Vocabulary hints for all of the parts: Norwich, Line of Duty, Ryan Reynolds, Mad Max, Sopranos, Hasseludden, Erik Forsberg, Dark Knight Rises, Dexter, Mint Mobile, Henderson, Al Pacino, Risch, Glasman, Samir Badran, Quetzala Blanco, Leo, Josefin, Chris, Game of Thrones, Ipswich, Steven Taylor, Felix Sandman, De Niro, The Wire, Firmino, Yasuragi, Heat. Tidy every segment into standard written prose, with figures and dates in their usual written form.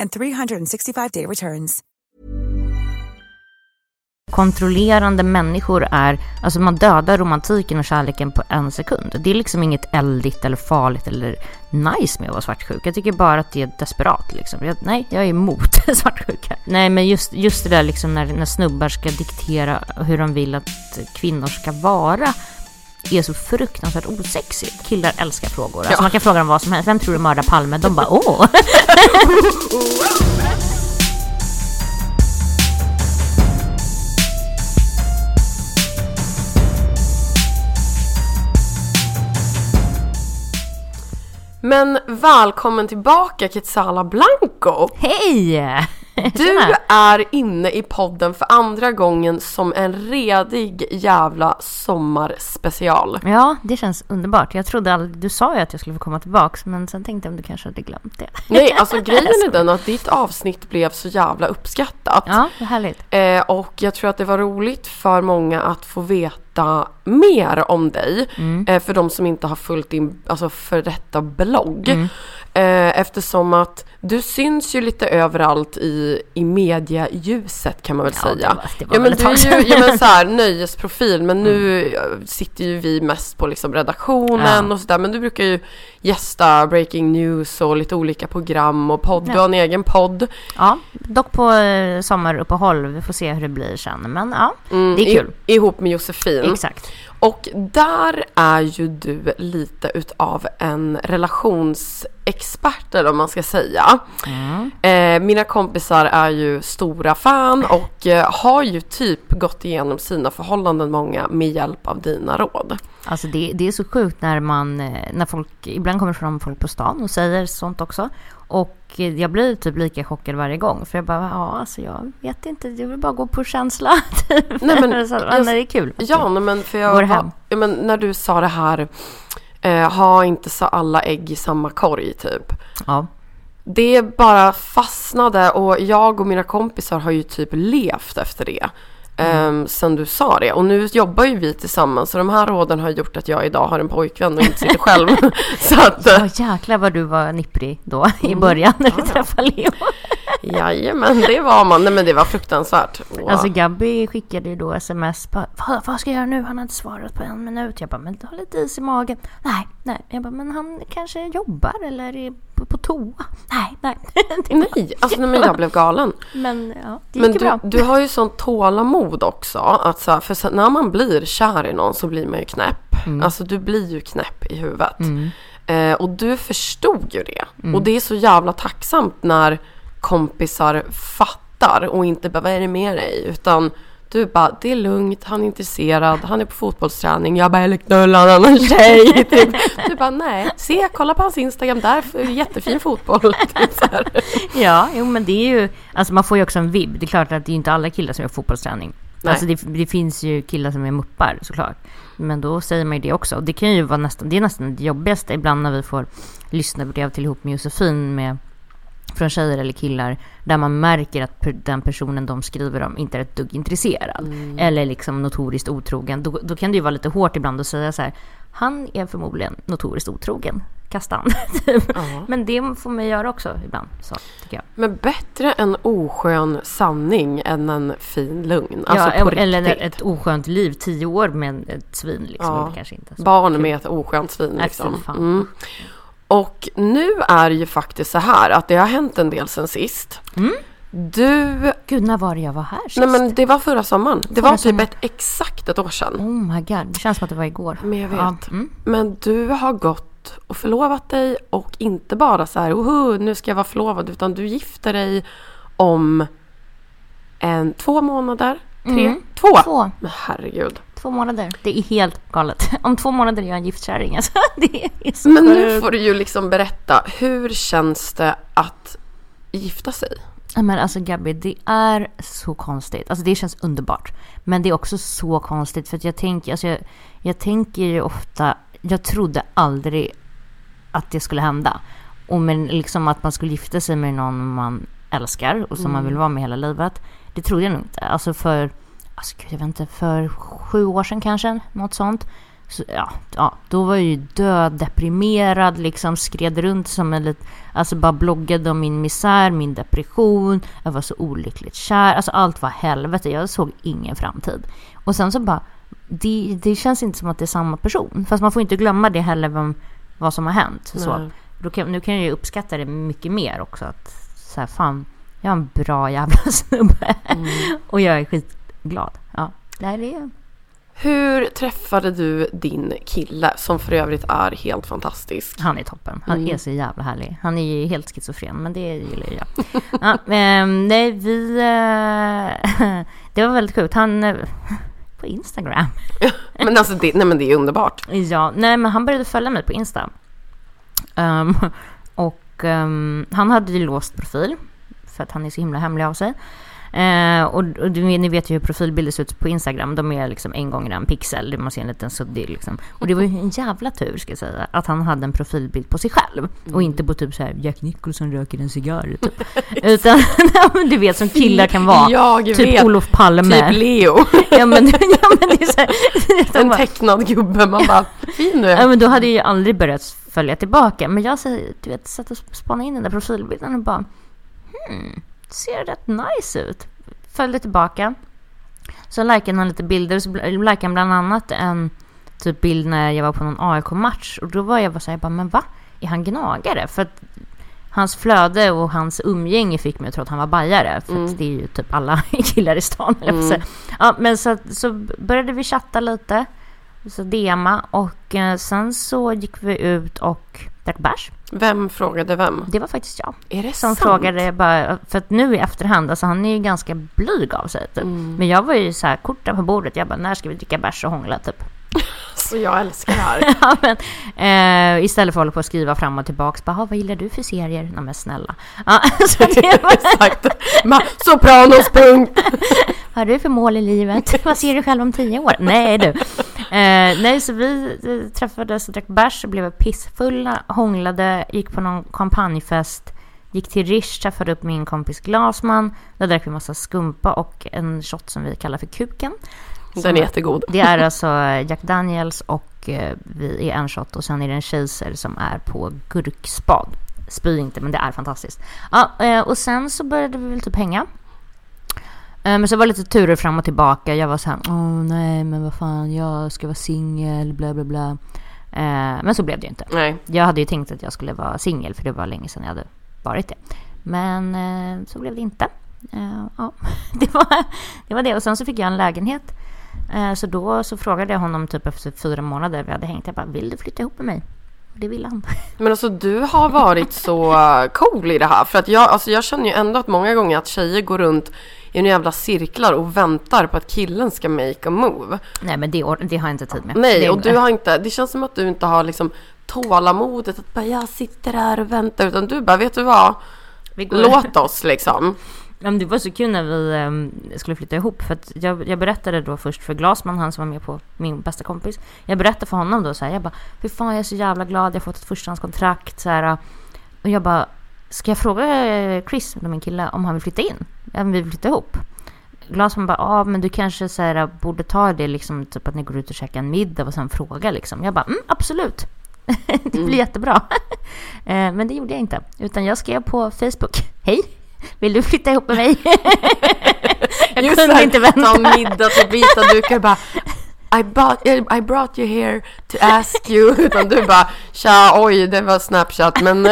and 365-day returns. Kontrollerande människor är, alltså man dödar romantiken och kärleken på en sekund. Det är liksom inget eldigt eller farligt eller nice med att vara svartsjuk. Jag tycker bara att det är desperat liksom. Jag är emot svartsjuka. Nej, men just det där liksom när snubbar ska diktera hur de vill att kvinnor ska vara är så fruktansvärt osexigt. Killar älskar frågor. Alltså man kan fråga dem vad som helst. Vem tror du mördar Palme? De bara, åh! Men välkommen tillbaka, Quetzala Blanco. Hej! Du är inne i podden för andra gången som en redig jävla sommarspecial. Ja, det känns underbart. Jag trodde du sa ju att jag skulle få komma tillbaka, men sen tänkte jag om du kanske hade glömt det. Nej, alltså grejen är den att ditt avsnitt blev så jävla uppskattat. Ja, det är härligt. Och jag tror att det var roligt för många att få veta mer om dig. För de som inte har följt din alltså för detta blogg. Eftersom att du syns ju lite överallt i medialjuset kan man väl säga. Det var ja, men du är ju så här, nöjesprofil, men nu sitter ju vi mest på liksom redaktionen och sådär. Men du brukar ju gästa Breaking News och lite olika program och podd. Du har en egen podd. Ja, dock på sommaruppehåll. Vi får se hur det blir sen. Men ja, det är kul. Ihop med Josefin. Exakt. Och där är ju du lite utav en relationsexpert eller om man ska säga. Mina kompisar är ju stora fan och har ju typ gått igenom sina förhållanden många med hjälp av dina råd. Alltså det är så sjukt när folk, ibland kommer fram folk på stan och säger sånt också. Och jag blir typ lika chockad varje gång. För jag bara, alltså jag vet inte. Jag vill bara gå på känsla. Nej, men, det är kul. Ja, men för men när du sa det här, ha inte så alla ägg i samma korg typ. Ja. Det bara fastnade och jag och mina kompisar har ju typ levt efter det. Sen du sa det. Och nu jobbar ju vi tillsammans. Så de här råden har gjort att jag idag har en pojkvän och inte sitter själv. Så att, ja, jäklar vad du var nipprig då i början när vi träffade Leo. Jajamän, det var man. Nej, men det var fruktansvärt. Wow. Alltså Gabby skickade ju då sms på, vad ska jag göra nu? Han har inte svarat på en minut. Jag bara, men du har lite is i magen. Nej. Jag bara, men han kanske jobbar eller är på toa. Nej. Nej, alltså men jag blev galen. Men ja, det gick bra. Du har ju sån tålamod också. Att så här, för när man blir kär i någon så blir man ju knäpp. Alltså du blir ju knäpp i huvudet. Och du förstod ju det. Och det är så jävla tacksamt när kompisar fattar och inte bara, vad är det med dig? Utan du bara, det är lugnt, han är intresserad, han är på fotbollsträning, jag bara, eller knullar en annan tjej. Typ. Du bara, nej, kolla på hans Instagram, där är jättefin fotboll. Ja, jo, men det är ju, alltså man får ju också en vibb. Det är klart att det är inte alla killar som gör fotbollsträning. Nej. Alltså det finns ju killar som är muppar såklart. Men då säger man ju det också. Och det kan ju vara nästan det jobbigaste ibland när vi får lyssna brev till ihop med Josefin med från tjejer eller killar där man märker att den personen de skriver om inte är ett dugg intresserad eller liksom notoriskt otrogen. Då kan det ju vara lite hårt ibland att säga så här, han är förmodligen notoriskt otrogen, kastan. Men det får man göra också ibland, så tycker jag. Men bättre en oskön sanning än en fin lugn. Alltså ja, eller ett oskönt liv 10 år med ett svin liksom. Ja. Kanske inte så barn med ett oskönt svin liksom. Och nu är det ju faktiskt så här att det har hänt en del sen sist. Du... Gud, när var det jag var här sist? Nej, men det var förra sommaren. Det var typ exakt ett år sedan. Oh my god, det känns som att det var igår. Men jag vet. Ja. Mm. Men du har gått och förlovat dig. Och inte bara så här, nu ska jag vara förlovad. Utan du gifter dig om 2 månader. 3, 2. Men herregud. 2 månader. Det är helt galet. Om 2 månader är jag en giftkärring. Alltså. Det är så. Men nu får du ju liksom berätta. Hur känns det att gifta sig? Men alltså Gabby, det är så konstigt. Alltså det känns underbart. Men det är också så konstigt. För att jag tänker ju ofta. Jag trodde aldrig att det skulle hända. Och men liksom att man skulle gifta sig med någon man älskar. Och som man vill vara med hela livet. Det trodde jag nog inte. Alltså för 7 år sedan kanske. Något sånt. Så, ja, då var jag ju död, deprimerad, liksom skred runt som en liten, alltså bara bloggade om min misär, min depression, jag var så olyckligt kär, alltså allt var helvete, jag såg ingen framtid. Och sen så bara, det känns inte som att det är samma person, fast man får inte glömma det heller vad som har hänt. Så. Nu kan jag ju uppskatta det mycket mer också, att så här, fan, jag är en bra jävla snubbe och jag är skitglad. Ja, det är det. Hur träffade du din kille, som för övrigt är helt fantastisk? Han är toppen. Han är så jävla härlig. Han är ju helt schizofren, men det gillar jag. Det var väldigt sjukt. Han på Instagram. Men alltså det är underbart. Ja, nej men han började följa mig på Insta. Han hade ju låst profil för att han är så himla hemlig av sig. Och ni vet ju hur profilbilder ser ut på Instagram. De är liksom 1x1 pixel. Man ser en liten suddig liksom. Och det var ju en jävla tur, ska jag säga, att han hade en profilbild på sig själv och inte på typ såhär Jack Nicholson röker en cigarr typ. Utan du vet som killar kan vara. Typ Olof Palme. Typ Leo. ja, men det är så här, en tecknad gubbe. Man bara, fin nu. Ja, men då hade jag ju aldrig börjat följa tillbaka. Men jag satt och spana in den där profilbilden och bara ser rätt nice ut. Följde tillbaka. Så likade han lite bilder. Så likade han bland annat en typ bild när jag var på någon AIK-match. Och då var jag så här, men va? Är han gnagare? För att hans flöde och hans umgänge fick mig att tro att han var bajare. För att det är ju typ alla killar i stan. Ja, men så började vi chatta lite. Så DMa. Och sen så gick vi ut och drack bärs. Vem frågade vem? Det var faktiskt jag. Är det som sant? Frågade bara, för att nu i efterhand, alltså han är ju ganska blyg av sig typ. Men jag var ju så här korta på bordet. Jag bara, när ska vi dricka bärs och hångla typ? Så jag älskar det här. Ja, men, istället för att hålla på och skriva fram och tillbaka. Bara, vad gillar du för serier? Nej men snälla. Ja, så det var... Exakt. Sopranos, punkt. Vad har du för mål i livet? Vad ser du själv om 10 år? Nej du. Nej, så vi träffades och drack bärs och blev pissfulla, hånglade, gick på någon kampanjfest, gick till Risch, träffade upp min kompis Glasman. Där drack vi massa skumpa och en shot som vi kallar för kuken. Den är jättegod. Det är alltså Jack Daniels och vi är en shot och sen är det en chaser som är på gurkspad. Spyr inte, men det är fantastiskt. Ja, och sen så började vi väl typ hänga. Men så var det lite turer fram och tillbaka. Jag var så här, nej men vad fan, jag ska vara singel, bla bla bla. Men så blev det ju inte. Nej. Jag hade ju tänkt att jag skulle vara singel, för det var länge sedan jag hade varit det. Men så blev det inte. Ja, det var det. Och sen så fick jag en lägenhet. Så då så frågade jag honom typ efter 4 månader vi hade hängt. Jag bara, vill du flytta ihop med mig? Det vill han. Men alltså du har varit så cool i det här. För att jag känner ju ändå att många gånger att tjejer går runt i en jävla cirklar och väntar på att killen ska make a move. Nej men det har jag inte tid med. Nej, och du har inte, det känns som att du inte har liksom tålamodet att bara jag sitter här och väntar. Utan du bara, vet du vad? Låt oss liksom. Ja, men det var så kul när vi skulle flytta ihop. För att jag berättade då först för Glasman, han som var med på, min bästa kompis. Jag berättade för honom då så här, jag bara, fy fan jag är så jävla glad, jag har fått ett förstahandskontrakt så här. Och jag bara, ska jag fråga Chris, min kille, om han vill flytta in? Ja, vi vill flytta ihop. Glasman bara, men du kanske så här, borde ta det liksom, typ att ni går ut och käkar en middag och sen fråga liksom. Jag bara, absolut. Det blir jättebra. Men det gjorde jag inte. Utan jag skrev på Facebook, hej, vill du flytta ihop med mig? Jag just kunde här, inte vänta. Ta middag till vita dukar bara, I brought you here to ask you. Utan du bara, tja, oj, det var Snapchat. Men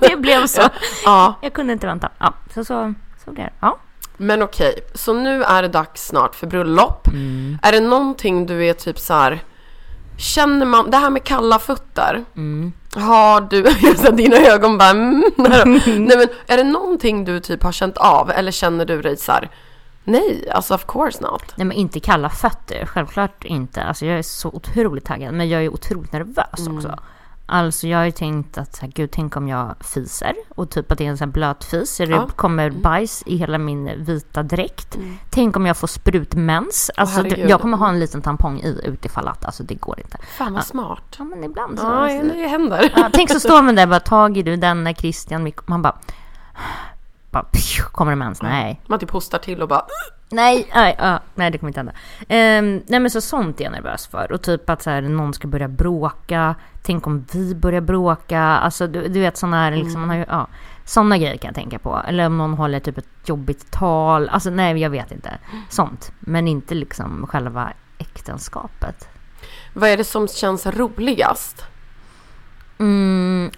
det blev så. Ja. Jag kunde inte vänta. Ja, så såg det. Ja. Men okej, så nu är det dags snart för bröllop. Mm. Är det någonting du är typ så här, känner man det här med kalla fötter? Mm. Har du just dina ögon bara nej, men är det någonting du typ har känt av eller känner du dig så här, nej, alltså of course not. Nej, men inte kalla fötter, självklart inte. Alltså jag är så otroligt taggad, men jag är otroligt nervös också. Alltså jag har ju tänkt att så här, gud, tänk om jag fiser och typ att det är en sån här blöt fis eller det kommer bajs i hela min vita dräkt. Mm. Tänk om jag får sprutmens. Alltså jag kommer ha en liten tampong i utifall att, alltså det går inte. Fan vad smart. Ja, men ibland så. Ja, alltså, det händer. Ja, tänk så står man där bara, tager du denna Christian, man bara kommer det mens? Nej. Man typ hostar till och bara Nej, det kommer inte hända. Nej, men så sånt är jag nervös för. Och typ att så här, någon ska börja bråka. Tänk om vi börjar bråka. Alltså du vet sådana här liksom, man har ju, ja, sådana grejer kan jag tänka på. Eller om någon håller typ ett jobbigt tal. Alltså nej, jag vet inte. Sånt, men inte liksom själva äktenskapet. Vad är det som känns roligast?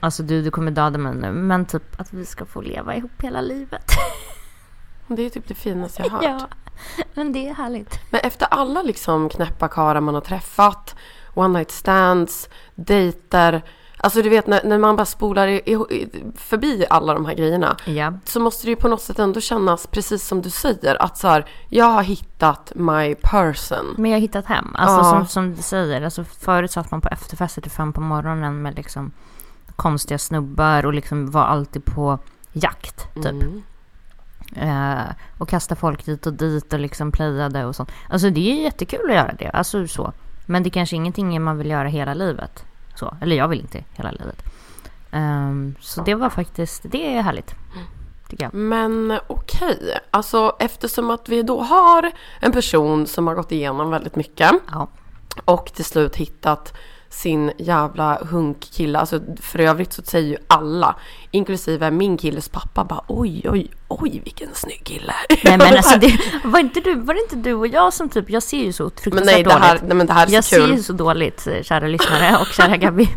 Alltså du kommer döda mig nu. Men typ att vi ska få leva ihop hela livet. Det är typ det finaste jag har hört. Ja, men det är härligt. Men efter alla liksom knäppa karar man har träffat, one night stands, dejter, alltså du vet när man bara spolar förbi alla de här grejerna, så måste det ju på något sätt ändå kännas precis som du säger, att så här, jag har hittat my person. Men jag har hittat hem. Alltså som du säger, alltså förut satt man på efterfester till 5 på morgonen med liksom konstiga snubbar och liksom var alltid på jakt typ. Och kasta folk dit och liksom playade och sånt. Alltså det är ju jättekul att göra det, alltså så. Men det är kanske ingenting man vill göra hela livet så. Eller jag vill inte hela livet. Så det var faktiskt, det är härligt tycker jag. Men okej. Alltså eftersom att vi då har en person som har gått igenom väldigt mycket och till slut hittat sin jävla hunkkille. Alltså för övrigt så säger ju alla, inklusive min killes pappa, bara oj vilken snygg kille. Nej, men alltså det, var det inte du och jag som typ, jag ser ju så fruktansvärt dåligt. Jag ser ju så dåligt, kära lyssnare och kära Gabi.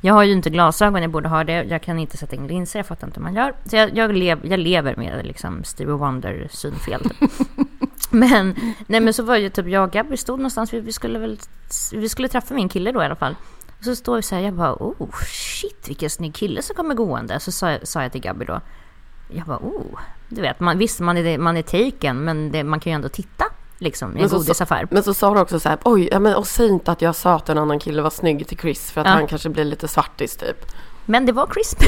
Jag har ju inte glasögon, jag borde ha det. Jag kan inte sätta in linser, jag fattar inte hur man gör. Så jag lever med liksom Stevie Wonder synfel. Men nej, men så var ju typ jag och Gabi stod någonstans, vi skulle träffa min kille då i alla fall. Så står vi så här, jag bara shit vilken snygg kille som kommer gående. Så sa jag till Gabi då. Jag bara du vet man är taken, men det, man kan ju ändå titta. Liksom, en godisaffär. Men så sa hon också så här, och säg inte att jag sa att en annan kille var snygg till Chris, för att han kanske blir lite svartis typ. Men det var Chris. Då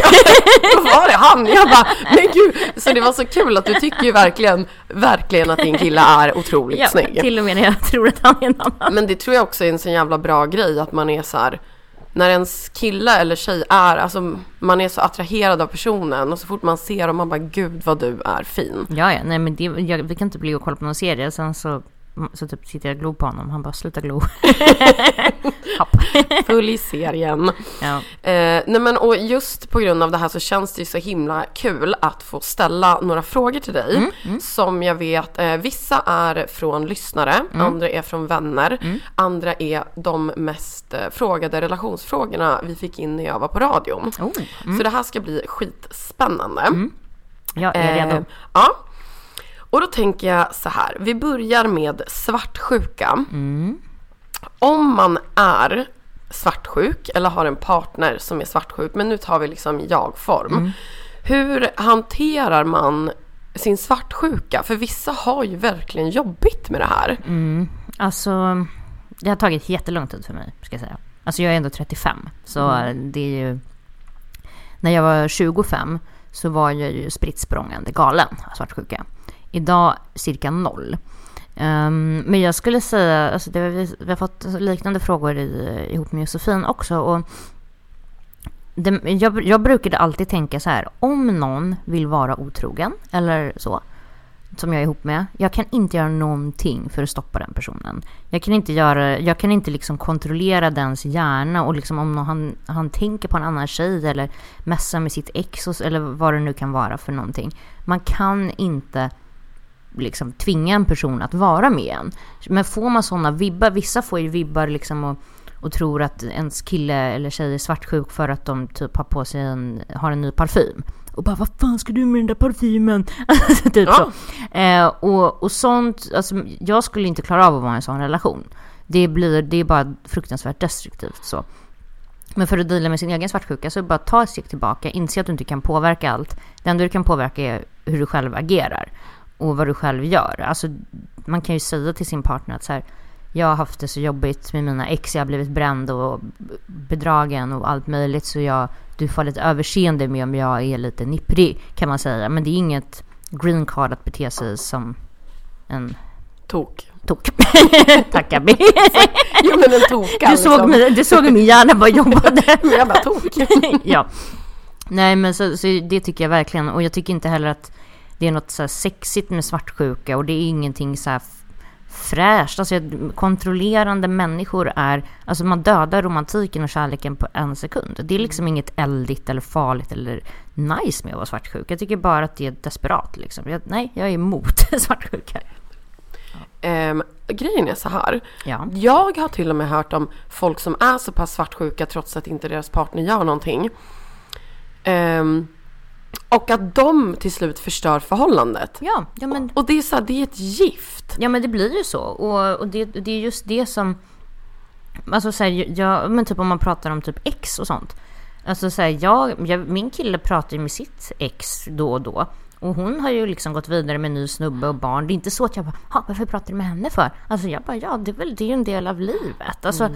var det han. Jag bara, men gud. Så det var så kul att du tycker ju verkligen att din kille är otroligt snygg. Till och med när jag tror att han är en annan. Men det tror jag också är en så jävla bra grej, att man är så här, när ens kille eller tjej är, alltså man är så attraherad av personen, och så fort man ser dem man bara, gud vad du är fin. Ja, nej men vi kan inte bli och kolla på någon serie, sen så typ sitter jag och glor på honom, han bara, sluta glo. Full i serien. Ja. Nej men, och just på grund av det här så känns det ju så himla kul att få ställa några frågor till dig som jag vet, vissa är från lyssnare, andra är från vänner, andra är de mest frågade relationsfrågorna vi fick in när jag var på radion. Så det här ska bli skitspännande. Jag är redo. Ja. Och då tänker jag så här, vi börjar med svartsjuka. Om man är svartsjuk eller har en partner som är svartsjuk, men nu tar vi liksom jag-form. Hur hanterar man sin svartsjuka? För vissa har ju verkligen jobbigt med det här. Alltså, det har tagit jättelång tid för mig, ska jag säga. Alltså jag är ändå 35, så det är ju... När jag var 25 så var jag ju sprittsprångande galen av svartsjuka. Idag cirka 0. Men jag skulle säga, alltså vi har fått liknande frågor ihop med Josefin också. Och jag brukade alltid tänka så här, om någon vill vara otrogen eller så, som jag är ihop med, jag kan inte göra någonting för att stoppa den personen. Jag kan inte liksom kontrollera dens hjärna, och liksom om han tänker på en annan tjej eller messar med sitt ex eller vad det nu kan vara för någonting. Man kan inte liksom tvinga en person att vara med en. Men får man sådana vibbar, vissa får ju vibbar liksom och tror att ens kille eller tjej är svartsjuk för att de typ har en ny parfym. och bara, vad fan ska du med den där parfymen? Alltså, typ ja. Så. Och sånt, alltså, jag skulle inte klara av att vara i en sån relation. Det är bara fruktansvärt destruktivt så. Men för att dela med sin egen svartsjuka så bara ta ett steg tillbaka, inse att du inte kan påverka allt. Det enda du kan påverka är hur du själv agerar och vad du själv gör. Alltså, man kan ju säga till sin partner att så här, jag har haft det så jobbigt med mina ex, jag har blivit bränd och bedragen och allt möjligt, så du får lite överseende med om jag är lite nipprig, kan man säga. Men det är inget green card att bete sig som en tok. Tack Abby. Jo, men en toka. Du såg min hjärna bara jobbade. Jag bara tok. Ja. Nej, men så det tycker jag verkligen. Och jag tycker inte heller att det är något så här sexigt med svartsjuka. Och det är ingenting så här fräscht. Alltså, kontrollerande människor är... Alltså, man dödar romantiken och kärleken på en sekund. Det är liksom inget eldigt eller farligt eller nice med att vara svartsjuk. Jag tycker bara att det är desperat. Liksom. Jag är emot svartsjuka. Grejen är så här. Ja. Jag har till och med hört om folk som är så pass svartsjuka trots att inte deras partner gör någonting. Och att de till slut förstör förhållandet. Ja, men... och det är så här, det är ett gift. Ja, men det blir ju så. Och det är just det som... Alltså så här, men typ om man pratar om typ ex och sånt. Alltså så här, min kille pratar ju med sitt ex då och då. Och hon har ju liksom gått vidare med ny snubbe och barn. Det är inte så att jag bara, varför pratar du med henne för? Alltså jag bara, det är väl det är en del av livet. Alltså,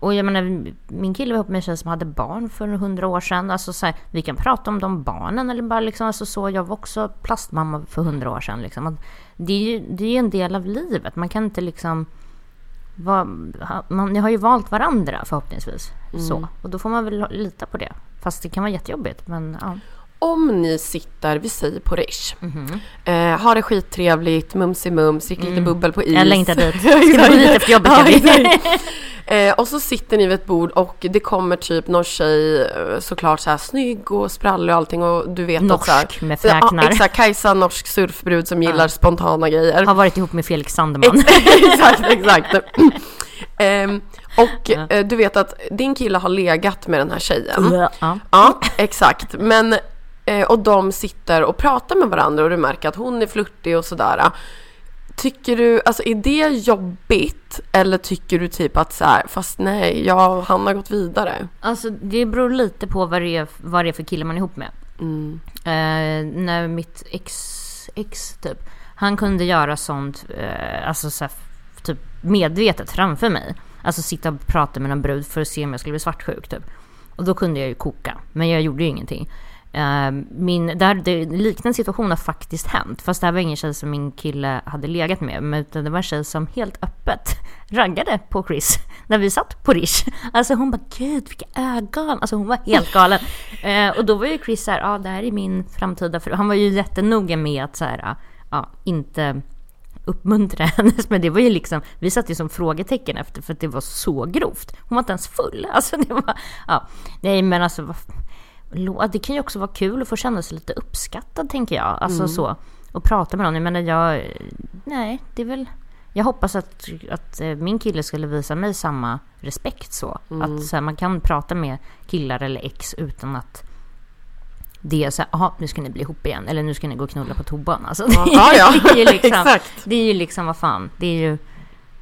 och jag menar, min kille var ihop med en tjej som hade barn för 100 år sedan. Alltså så här, vi kan prata om de barnen eller bara liksom, alltså så, jag var också plastmamma för 100 år sedan liksom. Att det är en del av livet. Man kan inte liksom ni har ju valt varandra förhoppningsvis. Så, och då får man väl lita på det. Fast det kan vara jättejobbigt, men ja. Om ni sitter, vi säger på Risch, har det skittrevligt, mums i mums, dricker lite bubbel på is. Jag längtar dit, ska gå dit efter jobbet. Och så sitter ni vid ett bord och det kommer typ någon tjej, såklart så här snygg och sprallig och allting. Och du vet norsk också, med fräknar. Ja, exakt, Kajsa, norsk surfbrud som gillar spontana grejer. Har varit ihop med Felix Sandman. Exakt. Och du vet att din kille har legat med den här tjejen. Ja, exakt. Men... och de sitter och pratar med varandra och du märker att hon är flirtig och sådär. Tycker du, alltså är det jobbigt? Eller tycker du typ att så här, fast nej, han har gått vidare? Alltså det beror lite på vad det är för kille man är ihop med. När mitt ex typ, han kunde göra sånt alltså så här, typ medvetet framför mig. Alltså sitta och prata med någon brud för att se om jag skulle bli svartsjuk typ. Och då kunde jag ju koka, men jag gjorde ju ingenting. Liknande situation har faktiskt hänt. Fast det här var ingen tjej som min kille hade legat med, men det var en tjej som helt öppet raggade på Chris när vi satt på Risch. Alltså hon bara, gud vilka ögon. Alltså hon var helt galen. Och då var ju Chris såhär, det här är min framtida fru. Han var ju jättenoga med att såhär, inte uppmuntra hennes, men det var ju liksom, vi satt ju som frågetecken efter, för att det var så grovt. Hon var inte ens full. Alltså det var, nej men alltså det kan ju också vara kul att få känna sig lite uppskattad, tänker jag. Alltså så, och prata med någon. Jag menar, det är väl... Jag hoppas att min kille skulle visa mig samma respekt så. Att så här, man kan prata med killar eller ex utan att det är så här, nu ska ni bli ihop igen. Eller nu ska ni gå och knulla på toban. Alltså, det är ju liksom, exakt. Det är ju liksom, vad fan. Det är ju...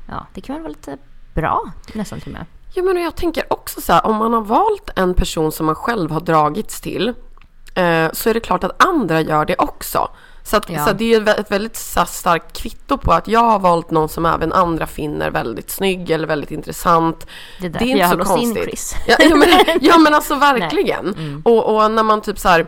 Ja, det kan väl vara lite bra nästan till mig. Ja, men jag tänker också så här, om man har valt en person som man själv har dragits till så är det klart att andra gör det också. Så, att, så det är ett väldigt starkt kvitto på att jag har valt någon som även andra finner väldigt snygg eller väldigt intressant. Det är inte så konstigt. Men alltså verkligen. Och när man typ så här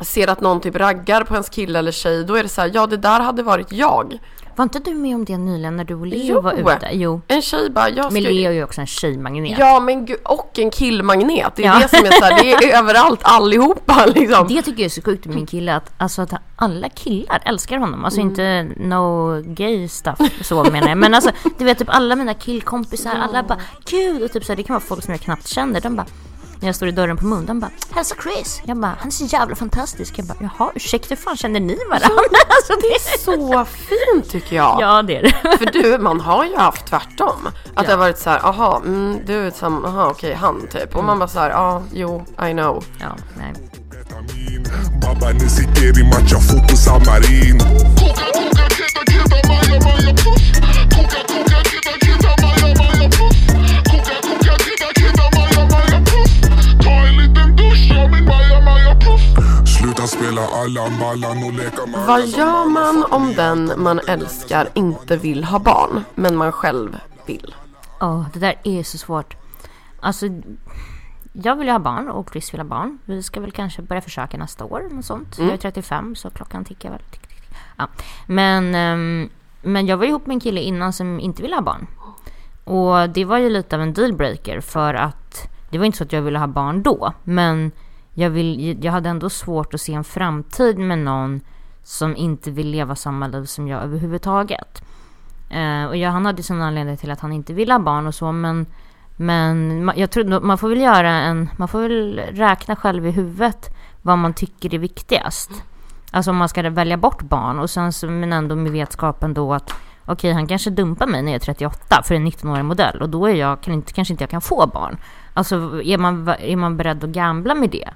ser att någon typ raggar på ens kille eller tjej, då är det så här, det där hade varit jag. Var inte du med om det nyligen när du och Leo var ute? Jo, en tjej bara... Men Leo är ju också en tjejmagnet. Ja, men och en killmagnet. Det är det som är så här, det är överallt allihopa liksom. Det tycker jag är så sjukt med min kille, att alla killar älskar honom. Alltså inte no gay stuff, så menar jag. Men alltså, du vet typ alla mina killkompisar, alla bara, gud, och typ så här, det kan vara folk som jag knappt känner, de bara... När jag står i dörren på munnen, bara, hälsa Chris. Jag bara, han är så jävla fantastisk. Jag bara, jaha, ursäkta, hur fan känner ni varandra? Alltså, det är så fint tycker jag. Ja, det är det. För du, man har ju haft tvärtom. Att det har varit så här, du är samma, okej, han typ. Och man bara så här, jo, I know. Ja, nej. Baba ni sikeri macha futu samarino. Kuka kuka kita kita maya maya puff. Kuka kuka kita kita maya maya puff. Kuka kuka kita kita maya maya puff. Ta en liten dusch och min maya maya puff. Sluta spela Allan Ballan och leka med. Vad gör man om den man älskar inte vill ha barn, men man själv vill? Ja, det där är så svårt. Alltså, jag vill ha barn och Chris vill ha barn. Vi ska väl kanske börja försöka nästa år och sånt. Jag är 35 så klockan tickar väl. Ja. Men jag var ihop med en kille innan som inte ville ha barn. Och det var ju lite av en dealbreaker, för att det var inte så att jag ville ha barn då, men jag hade ändå svårt att se en framtid med någon som inte vill leva samma liv som jag överhuvudtaget. Och han hade sån anledning till att han inte ville ha barn och så, men jag tror man får väl räkna själv i huvudet vad man tycker är viktigast. Alltså om man ska välja bort barn och sen så, men ändå med vetskapen då att okej, han kanske dumpar mig när jag är 38 för en 19-årig modell, och då är jag kanske inte jag kan få barn. Alltså är man beredd att gambla med det?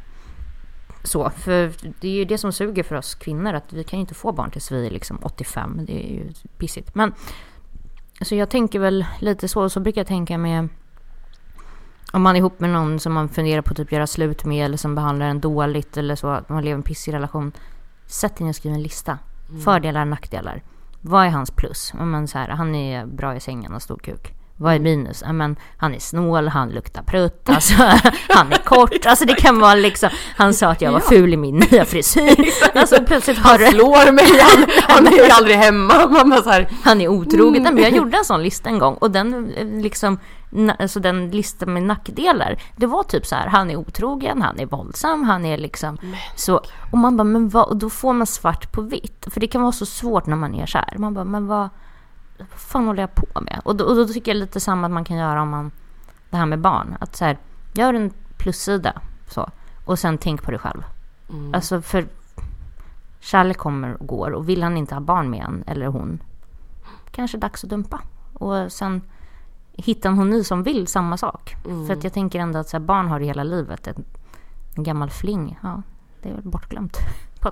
Så, för det är ju det som suger för oss kvinnor, att vi kan ju inte få barn tills vi är liksom 85. Det är ju pissigt. Men så jag tänker väl lite så, och så brukar jag tänka med om man är ihop med någon som man funderar på typ göra slut med, eller som behandlar en dåligt eller så, att man lever en pissig relation. Sätt in och skriv en lista. Fördelar och nackdelar. Vad är hans plus? Men så här, han är bra i sängen och stor kuk. Vad är minus? Men han är snål, han luktar prutt, alltså, han är kort. Alltså det kan vara liksom, han sa att jag var ful i min nya frisyr. Alltså plötsligt har han slår mig, han är ju aldrig hemma. Mamma, så här. Han är otrogen. Men jag gjorde en sån lista en gång, och den liksom, alltså den listan med nackdelar, det var typ så här: han är otrogen, han är våldsam, han är liksom så. Och man bara, men vad? Och då får man svart på vitt, för det kan vara så svårt när man är så här. Man bara, men vad fan håller jag på med? Och då tycker jag lite samma att man kan göra om man, det här med barn, att så här, gör en plussida så, och sen tänk på dig själv. Alltså, för kärlek kommer och går, och vill han inte ha barn med en, eller hon, kanske dags att dumpa, och sen hittar hon ny som vill samma sak. För att jag tänker ändå att så här, barn har i hela livet en gammal fling. Ja, det är väl bortglömt.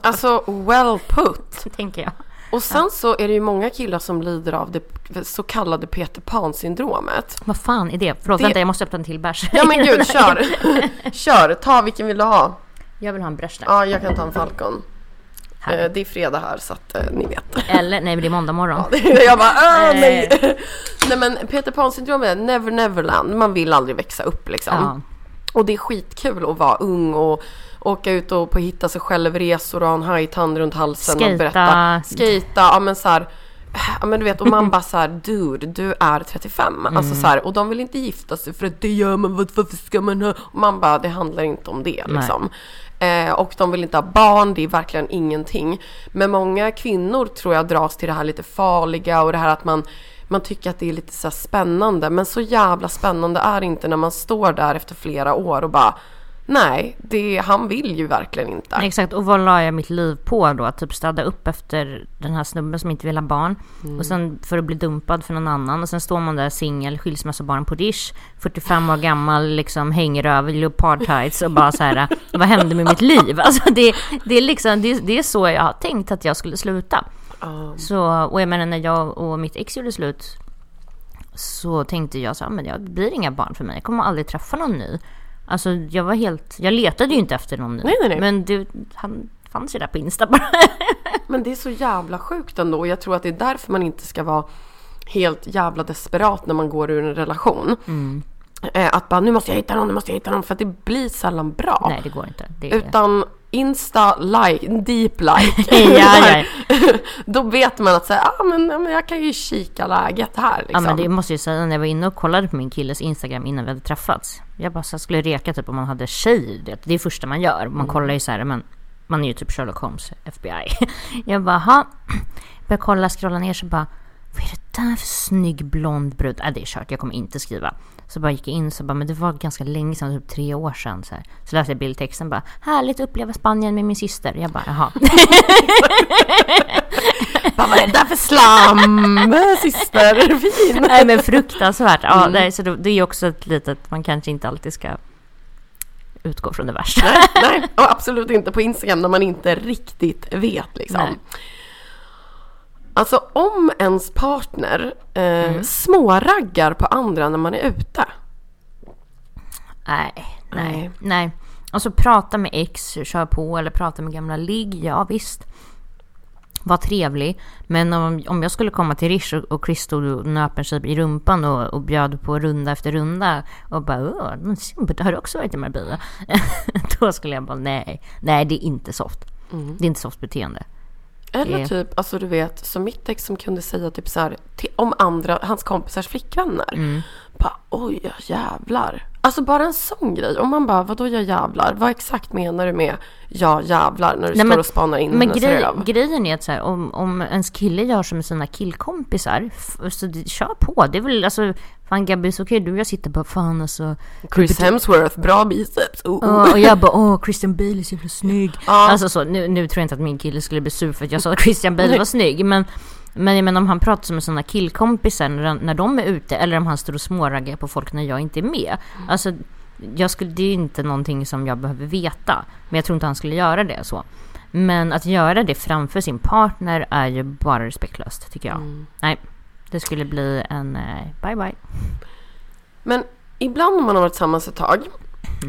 Alltså, well put, tänker jag. Och sen så är det ju många killar som lider av det så kallade Peter Pan-syndromet. Vad fan är det? Förlåt, vänta, jag måste öppna en till bärs. Ja, men gud, kör. Kör, ta vilken vill du ha? Jag vill ha en bärs. Ja, jag kan ta en Falcon. Det är fredag här, så att ni vet. Eller, nej, men det är måndag morgon. Ja, jag bara, nej. Nej, men Peter Pan-syndromet är Never Neverland. Man vill aldrig växa upp, liksom. Ja. Och det är skitkul att vara ung och åka ut och på hitta sig själv, resor och ha en hajtand runt halsen. Skata. Och berätta. Skata, ja men så här, ja men du vet, och man bara så här, dude, du är 35. Alltså så här, och de vill inte gifta sig för att det gör man, varför ska man ha? Och man bara, det handlar inte om det liksom. Och de vill inte ha barn, det är verkligen ingenting. Men många kvinnor tror jag dras till det här lite farliga, och det här att man tycker att det är lite så här spännande, men så jävla spännande är det inte när man står där efter flera år och bara, nej, han vill ju verkligen inte. Exakt, och vad la jag mitt liv på då? Att typ städa upp efter den här snubben som inte vill ha barn. Och sen för att bli dumpad för någon annan. Och sen står man där singel, skilsmässobarn på Risch, 45 år gammal, liksom hänger över leopard tights och bara så här, vad hände med mitt liv? Alltså det är liksom, det är så jag har tänkt att jag skulle sluta. Så, och jag menar, när jag och mitt ex gjorde slut, så tänkte jag så här, men jag blir inga barn för mig. Jag kommer aldrig träffa någon ny. Alltså jag letade ju inte efter någon nu. Nej. Men han fanns ju där på Insta bara. Men det är så jävla sjukt ändå, och jag tror att det är därför man inte ska vara helt jävla desperat när man går ur en relation. Att bara, nu måste jag hitta någon, för att det blir sällan bra. Nej, det går inte. Utan Insta like, deep like. Då vet man att säga, men jag kan ju kika läget här liksom. Ja, men det måste jag säga, när jag var inne och kollade på min killes Instagram innan vi hade träffats, jag bara så skulle reka typ om man hade tjej. Det är första man gör, man kollar ju så här, men man är ju typ Sherlock Holmes, FBI. Jag bara, började kolla, scrolla ner, så bara, vad är det där för snygg blond brud? Det är kört, jag kommer inte skriva. Så bara gick jag in, så bara, men det var ganska länge sedan, typ 3 år sedan. Så läste jag bildtexten, bara, härligt uppleva Spanien med min syster. Jag bara, jaha. Vad var det där för slam? Syster, fin. Nej, men fruktansvärt. Ja, så det är ju också lite att man kanske inte alltid ska utgå från det värsta. Nej, och absolut inte på Instagram när man inte riktigt vet liksom. Nej. Alltså om ens partner småraggar på andra när man är ute. Nej. Alltså prata med ex, kör på, eller prata med gamla ligg, ja visst. Var trevlig. Men om jag skulle komma till Risch och Chris stod och nöp en tjej i rumpan och bjöd på runda efter runda och bara, har du också varit i Marbella? Då skulle jag bara, nej det är inte soft. Det är inte soft beteende. Eller typ, alltså du vet, som mitt ex som kunde säga typ så här, om andra, hans kompisars flickvänner. Bara, oj, jag jävlar. Alltså bara en sån grej. Om man bara, vadå jag jävlar? Vad exakt menar du med jag jävlar när du står och spanar in hennes röv? Grejen är att så här, om ens kille gör som sina killkompisar, så kör på. Det är väl, alltså, fan Gabbis, okej, du och jag sitter bara, fan alltså. Chris Hemsworth, bra biceps. Och jag bara, Christian Bale är så jävla snygg. Alltså så, nu tror jag inte att min kille skulle bli sur för att jag sa att Christian Bale var snygg, men jag menar om han pratar med sådana killkompisar när de är ute, eller om han står och småraggar på folk när jag inte är med. Alltså, det är inte någonting som jag behöver veta. Men jag tror inte han skulle göra det så. Men att göra det framför sin partner är ju bara respektlöst, tycker jag. Nej, det skulle bli en bye-bye. Men ibland om man har varit tillsammans ett tag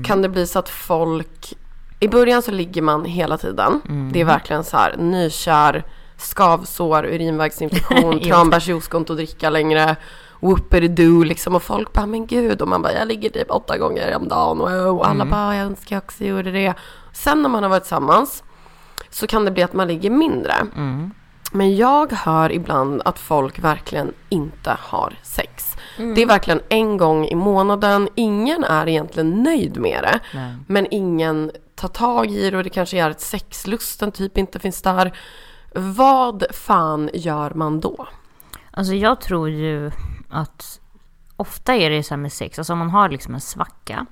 kan det bli så att folk... I början så ligger man hela tiden. Det är verkligen så här, nykär... skavsår, urinvägsinfektion, tranbärs, juskont och dricka längre, whoopity-doo liksom, och folk bara, men gud, och man bara, jag ligger typ 8 gånger om dagen och alla bara, jag önskar jag också gjorde det. Sen när man har varit tillsammans så kan det bli att man ligger mindre. Men jag hör ibland att folk verkligen inte har sex. Det är verkligen en gång i månaden, ingen är egentligen nöjd med det. Men ingen tar tag i det, och det kanske är ett sexlusten typ inte finns där. Vad fan gör man då? Alltså jag tror ju att ofta är det så här med sex. Alltså om man har liksom en svacka,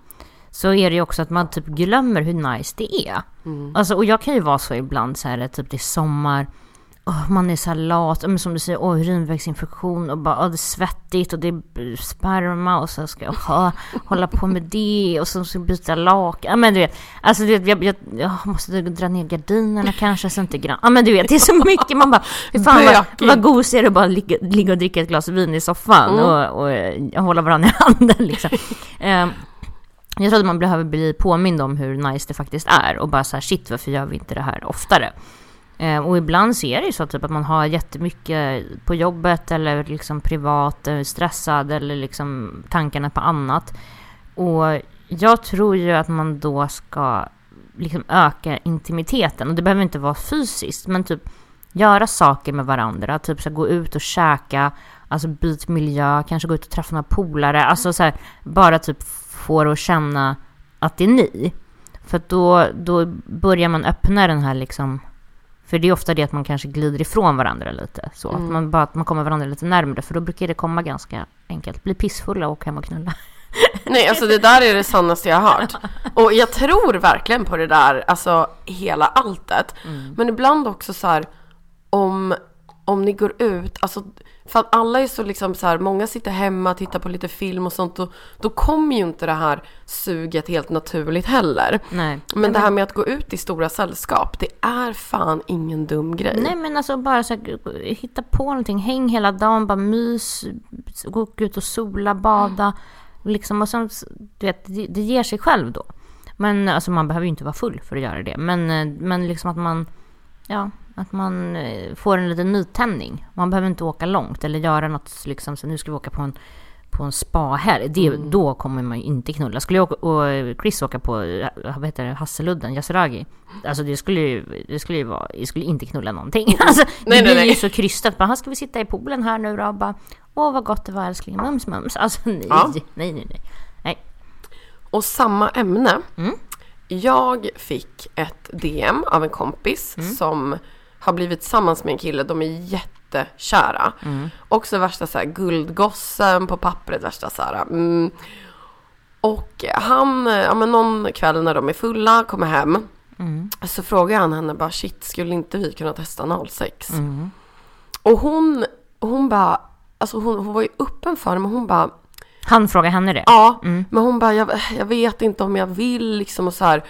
så är det ju också att man typ glömmer hur nice det är. Alltså, och jag kan ju vara så ibland så här, typ det är sommar, man är så här lat, men som du säger, urinvägsinfektion, och bara, det är svettigt och det är sperma, och så ska jag hålla på med det, och så ska jag byta lakan. Ja, men du vet, alltså du vet, jag måste dra ner gardinerna kanske, så inte grann. Ja, men du vet, det är så mycket, man bara, fan, vad god ser det bara ligga och dricka ett glas vin i soffan och hålla varandra i handen liksom. Jag tror att man behöver bli påmind om hur nice det faktiskt är, och bara så här, shit, varför gör vi inte det här oftare? Och ibland ser det ju så typ, att man har jättemycket på jobbet, eller liksom privat, stressad, eller liksom tankarna på annat. Och jag tror ju att man då ska liksom öka intimiteten. Och det behöver inte vara fysiskt, men typ göra saker med varandra. Typ så gå ut och käka, alltså byt miljö, kanske gå ut och träffa några polare. Alltså så här, bara typ få det att känna att det är ni. För att då börjar man öppna den här liksom... För det är ofta det att man kanske glider ifrån varandra lite. Så att man kommer varandra lite närmare. För då brukar det komma ganska enkelt. Bli pissfulla och åka hem och knulla. Nej, alltså det där är det sannaste jag har hört. Och jag tror verkligen på det där. Alltså hela alltet. Men ibland också så här. Om ni går ut. Alltså, för att alla är så liksom så här. Många sitter hemma och tittar på lite film och sånt. Och då kommer ju inte det här suget helt naturligt heller. Nej. Men det här med att gå ut i stora sällskap, det är fan ingen dum grej. Nej, men alltså bara så här, hitta på någonting. Häng hela dagen, bara mys. Gå ut och sola, bada. Liksom, och sen, du vet, det ger sig själv då. Men alltså, man behöver ju inte vara full för att göra det. Men liksom att man... Ja, att man får en liten nytändning. Man behöver inte åka långt eller göra något liksom, så nu ska vi åka på en spa här. Det, då kommer man ju inte knulla. Skulle jag och Chris åka på, vad heter det, Hasseludden, Yasuragi. Alltså det skulle inte knulla någonting. Alltså, det blir ju så krystat. Bara, ska vi sitta i poolen här nu då? Bara, åh vad gott det var, älskling, mums. Alltså nej. Och samma ämne. Jag fick ett DM av en kompis som har blivit tillsammans med en kille. De är jättekära. Också värsta så här, guldgossen på pappret, värsta så här. Och han, någon kväll när de är fulla, kommer hem. Så frågar han henne bara, shit, skulle inte vi kunna testa analsex? Och hon bara, alltså hon var ju öppen för det, men hon bara, Han frågar henne det? Ja, men hon bara, jag vet inte om jag vill liksom och så här,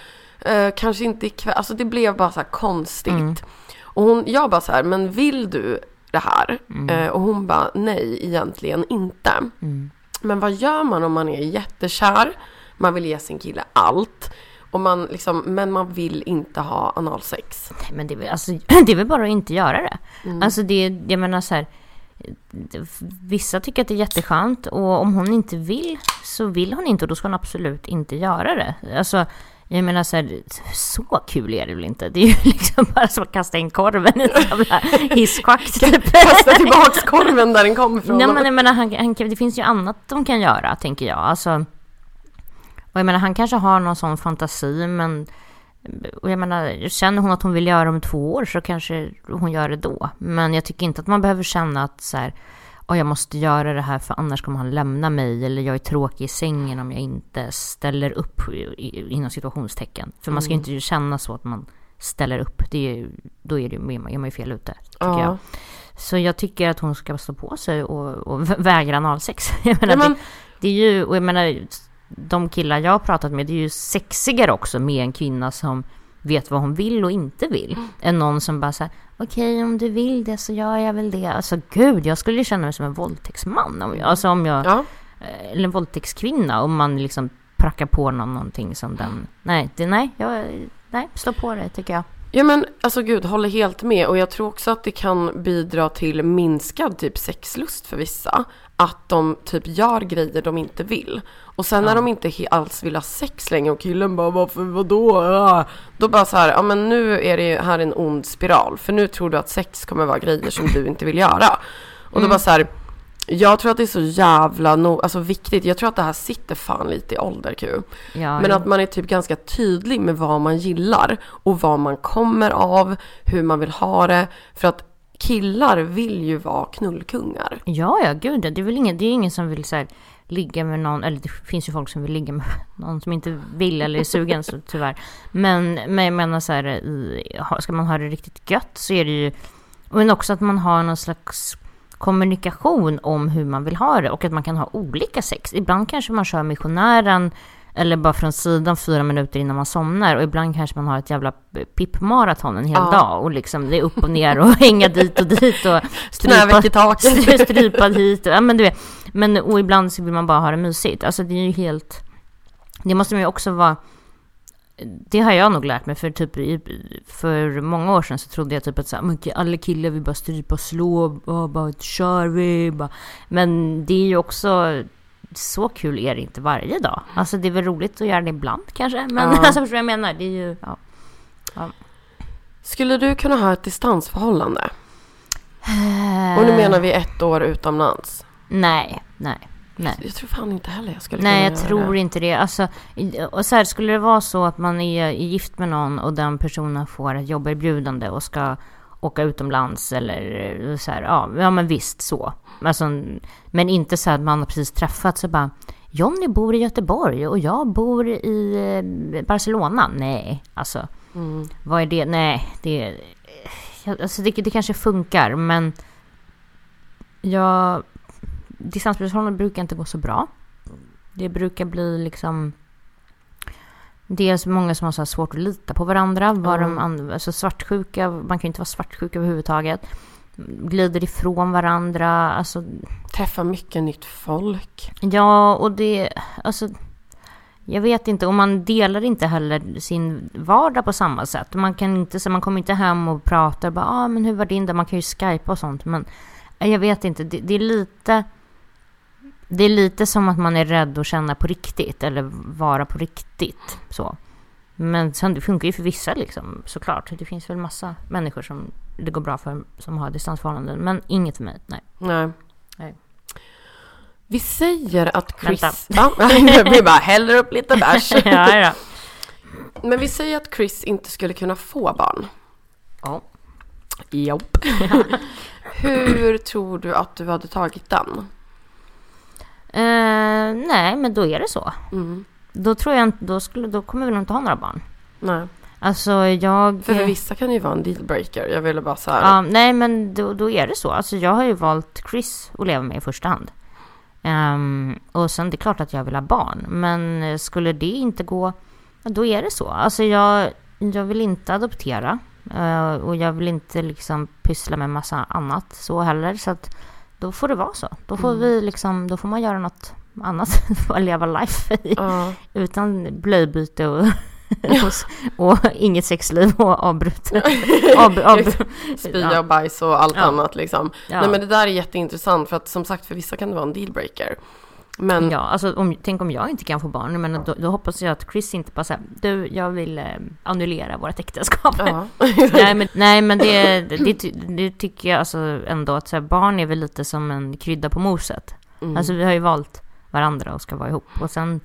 kanske inte ikväll. Alltså det blev bara så här konstigt. Och hon, jag bara så här, men vill du det här? Och hon bara, nej egentligen inte. Men vad gör man om man är jättekär? Man vill ge sin kille allt. Och man liksom, men man vill inte ha analsex. Nej, men det är väl bara att inte göra det. Alltså det, jag menar så här, vissa tycker att det är jätteskönt. Och om hon inte vill så vill hon inte. Och då ska hon absolut inte göra det. Alltså jag menar så här, så kul är det väl inte. Det är ju liksom bara som att kasta in korven i hisskvack typ. Kasta tillbaka korven där den kommer från. Nej, men jag menar, det finns ju annat de kan göra, tänker jag. Alltså, och jag menar, han kanske har någon sån fantasi, men och jag menar, känner hon att hon vill göra om 2 år så kanske hon gör det då. Men jag tycker inte att man behöver känna att så här, jag måste göra det här för annars kommer han lämna mig, eller jag är tråkig i sängen om jag inte ställer upp inom situationstecken. För man ska ju inte känna så att man ställer upp. Det är ju, då är man ju fel ute, tycker jag. Så jag tycker att hon ska stå på sig och vägra analsex. Jag menar, det är ju, och jag menar, de killar jag har pratat med, det är ju sexigare också med en kvinna som vet vad hon vill och inte vill, än någon som bara säger, okej, om du vill det så gör jag väl det. Alltså gud, jag skulle känna mig som en våldtäktsman eller en våldtäktskvinna om man liksom prackar på någonting som den, slå på det, tycker jag. Ja, men alltså gud, håller helt med. Och jag tror också att det kan bidra till minskad typ sexlust för vissa, att de typ gör grejer de inte vill. Och sen när de inte alls vill ha sex längre och killen bara, varför, vadå? Då bara så här, ja men nu är det här en ond spiral. För nu tror du att sex kommer vara grejer som du inte vill göra. Och då bara så här, jag tror att det är så jävla alltså viktigt. Jag tror att det här sitter fan lite i ålderkul. Ja, men att man är typ ganska tydlig med vad man gillar och vad man kommer av, hur man vill ha det. För att killar vill ju vara knullkungar. Ja, gud. Det är väl ingen som vill så här, ligga med någon. Eller det finns ju folk som vill ligga med någon som inte vill eller är sugen, så tyvärr. Men jag menar så här, ska man ha det riktigt gött så är det ju. Men också att man har någon slags kommunikation om hur man vill ha det, och att man kan ha olika sex. Ibland kanske man kör missionären eller bara från sidan 4 minuter innan man somnar, och ibland kanske man har ett jävla pippmaraton en hel dag, och liksom det är upp och ner och hänga dit och dit och strypa hit och, ja, men du vet. Men och ibland så vill man bara ha det mysigt. Alltså det är ju helt, det måste man ju också vara. Det har jag nog lärt mig, för typ för många år sedan så trodde jag typ att så här, alla killar vill bara strypa och slå och bara kör vi bara. Men det är ju också, så kul är det inte varje dag. Alltså det är väl roligt att göra det ibland kanske, men alltså förstår jag menar, det är ju Skulle du kunna ha ett distansförhållande? Och nu menar vi 1 år utomlands. Nej. Jag tror fan inte heller jag skulle kunna. Nej, jag tror det. Inte det. Alltså, och så här, skulle det vara så att man är gift med någon och den personen får ett jobberbjudande och ska åka utomlands eller så här, ja men visst så. Alltså, men inte så att man har precis träffat så bara, Johnny bor i Göteborg och jag bor i Barcelona. Nej, alltså. Vad är det? Nej, det, alltså, det kanske funkar, men jag, distansförhållanden brukar inte gå så bra. Det brukar bli liksom, det är så många som har så här svårt att lita på varandra, alltså svartsjuka, man kan ju inte vara svartsjuk överhuvudtaget. Glider ifrån varandra, alltså träffar mycket nytt folk. Ja, och det, alltså jag vet inte, och man delar inte heller sin vardag på samma sätt. Man kan inte, så man kommer inte hem och pratar bara, men hur var din där, man kan ju skypa och sånt, men jag vet inte, det är lite som att man är rädd att känna på riktigt eller vara på riktigt så. Men sen det funkar ju för vissa liksom, såklart. Det finns väl massa människor som det går bra för, som har distansförhållanden, men inget för mig. Nej. Vi säger att Chris, vi bara häller upp lite bärs. Ja. Men vi säger att Chris inte skulle kunna få barn. Ja. Jobb. Hur tror du att du hade tagit den? Nej, men då är det så. Då tror jag inte, då kommer vi nog inte ha några barn. Nej. Alltså jag, för vissa kan det ju vara en dealbreaker. Jag ville bara så här. Nej, men då är det så. Alltså jag har ju valt Chris att leva med i första hand. Och sen det är klart att jag vill ha barn, men skulle det inte gå, då är det så. Alltså jag vill inte adoptera, och jag vill inte liksom pyssla med massa annat så heller, så att då får det vara så. Då får vi liksom, då får man göra något annat och leva life i, utan blöjbyte och inget sexliv och avbrutet. Spya och bajs och allt annat liksom. Ja. Nej, men det där är jätteintressant, för att som sagt, för vissa kan det vara en dealbreaker. Men ja, alltså tänk om jag inte kan få barn, men då hoppas jag att Chris inte bara säger du, jag vill annullera vårt äktenskap. Ja. nej men det tycker jag alltså ändå, att så här, barn är väl lite som en krydda på moset. Alltså vi har ju valt varandra och ska vara ihop, och sen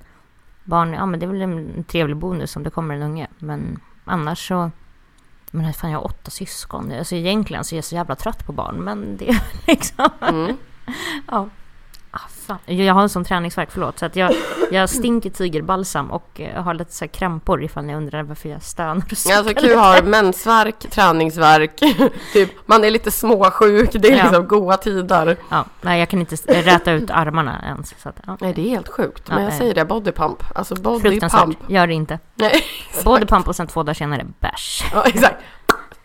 barn, ja men det är väl en trevlig bonus om det kommer en unge, men annars så, men fan, jag har 8 syskon, alltså egentligen så är jag så jävla trött på barn, men det är liksom ja. Ah, fan. Jag har en sån träningsverk, förlåt, så att jag stinker tigerbalsam och har lite så här krämpor ifall ni undrar varför jag stönar. Alltså Q har mensvärk, träningsvärk, typ, man är lite småsjuk, det är liksom goda tider. Ja, nej, jag kan inte räta ut armarna ens, så att, okay. Nej, det är helt sjukt, men jag säger det, body pump. Alltså body pump, gör det inte. Nej, body pump och sen 2 dagar senare bash. Ja, exakt.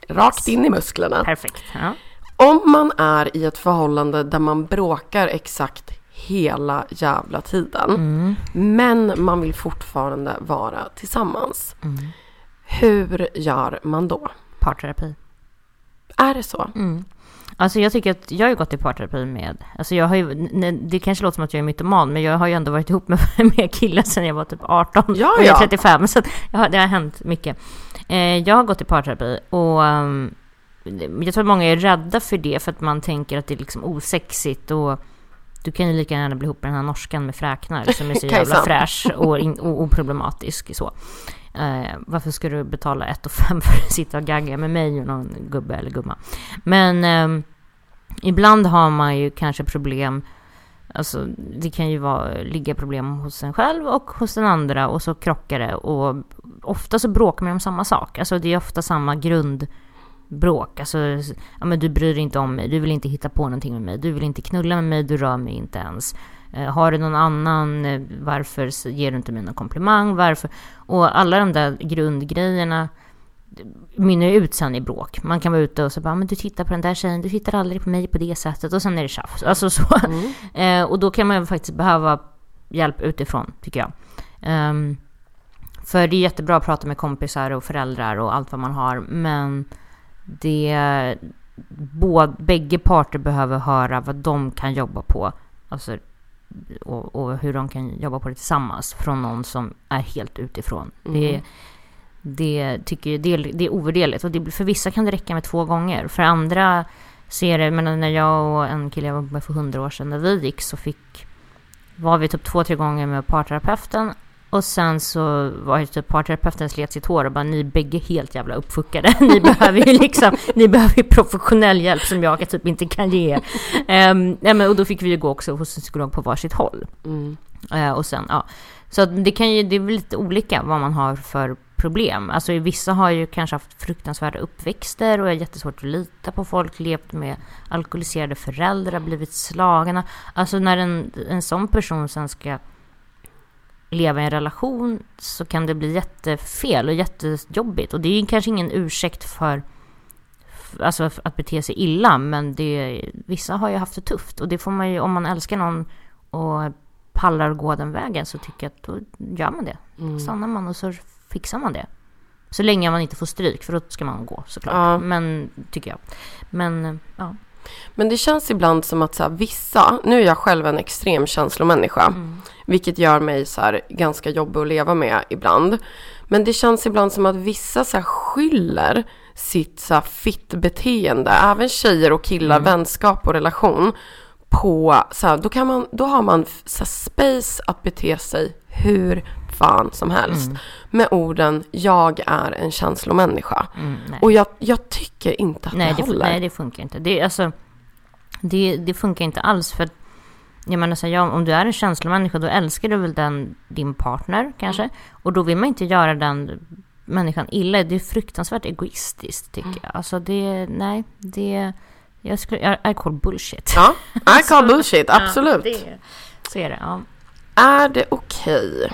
Rakt in i musklerna. Perfekt, ja. Om man är i ett förhållande där man bråkar exakt hela jävla tiden, men man vill fortfarande vara tillsammans, hur gör man då? Parterapi. Är det så? Alltså jag tycker att jag har gått i parterapi med, alltså jag har ju, det kanske låter som att jag är mytoman, men jag har ju ändå varit ihop med killar sedan jag var typ 18 och jag är 35, så att det har hänt mycket. Jag har gått i parterapi, och jag tror att många är rädda för det, för att man tänker att det är liksom osexigt, och du kan ju lika gärna bli ihop med den här norskan med fräknar som är så jävla fräsch och oproblematisk så. Varför ska du betala 1,5 för att sitta och gagga med mig och någon gubbe eller gumma? Men ibland har man ju kanske problem, alltså det kan ju ligga problem hos en själv och hos den andra, och så krockar det, och ofta så bråkar man om samma sak. Alltså det är ofta samma grund bråk, alltså ja, men du bryr dig inte om mig, du vill inte hitta på någonting med mig, du vill inte knulla med mig, du rör mig inte ens, har du någon annan, varför ger du inte mig någon komplimang, varför, och alla de där grundgrejerna mynnar ut sen i bråk. Man kan vara ute och så bara, men du tittar på den där tjejen, du tittar aldrig på mig på det sättet, och sen är det tjafs, alltså så. Och då kan man ju faktiskt behöva hjälp utifrån, tycker jag. För det är jättebra att prata med kompisar och föräldrar och allt vad man har, men det bägge parter behöver höra vad de kan jobba på, alltså, och hur de kan jobba på det tillsammans, från någon som är helt utifrån. Det är ovärderligt, och för vissa kan det räcka med 2 gånger, för andra ser det, men när jag och en kille jag var med för 100 år sedan, när vi gick, så var vi typ 2-3 gånger med parterapeuten. Och sen så var det typ parterapeuten slet sitt hår och bara, ni bägge helt jävla uppfuckade. Ni behöver ju liksom, ni behöver ju professionell hjälp som jag typ inte kan ge. Och då fick vi ju gå också hos en psykolog på varsitt håll. Och sen, ja. Så det är väl lite olika vad man har för problem. Alltså vissa har ju kanske haft fruktansvärda uppväxter och är jättesvårt att lita på folk, levt med alkoholiserade föräldrar, blivit slagna. Alltså när en sån person sen ska leva i en relation, så kan det bli jättefel och jättejobbigt, och det är ju kanske ingen ursäkt för alltså att bete sig illa, men vissa har ju haft det tufft, och det får man ju, om man älskar någon och pallar och går den vägen, så tycker jag att då gör man det. Stannar man och så fixar man det, så länge man inte får stryk, för då ska man gå såklart, men tycker jag. Men ja. Men det känns ibland som att så här, vissa, nu är jag själv en extrem känslomänniska, vilket gör mig så här, ganska jobbig att leva med ibland. Men det känns ibland som att vissa så här, skyller sitt så här, fittbeteende, även tjejer och killar, vänskap och relation, på så här, då har man så här, space att bete sig hur fan som helst, med orden, jag är en känslomänniska. Och jag tycker inte att det håller. Nej, det funkar inte. Det funkar inte alls, för jag menar så här, om du är en känslomänniska, då älskar du väl din partner kanske, och då vill man inte göra den människan illa. Det är fruktansvärt egoistiskt, tycker jag. Alltså jag call bullshit. Ja, I call bullshit, absolut. Ja, Så är det, ja. Är det okej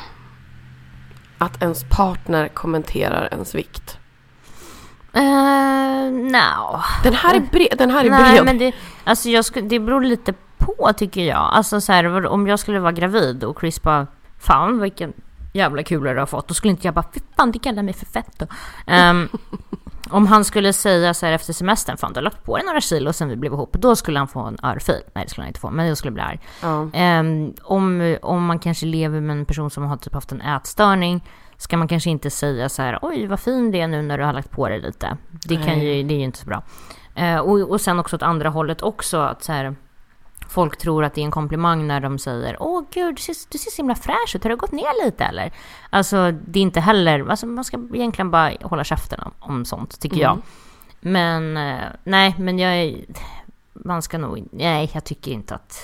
att ens partner kommenterar ens vikt? No. Den här är bred. Nej, men det, alltså det beror lite på, tycker jag. Alltså så här, om jag skulle vara gravid och Chris bara, fan vilken jävla kula du har fått, då skulle inte jag bara, fy fan, det kallar mig för fett då. Om han skulle säga så här efter semestern, fan du har lagt på dig några kilo sen vi blev ihop, då skulle han få en örfil. Nej, det skulle han inte få, men jag skulle bli arg. Om man kanske lever med en person som har typ haft en ätstörning, ska man kanske inte säga så här, oj vad fin det är nu när du har lagt på dig lite. Det är ju inte så bra. Och sen också åt andra hållet också, att så här, folk tror att det är en komplimang när de säger, åh gud, du ser så himla fräsch ut, har du gått ner lite eller? Alltså det är inte heller, alltså, man ska egentligen bara hålla käften om sånt, tycker jag. Men nej, men jag tycker inte att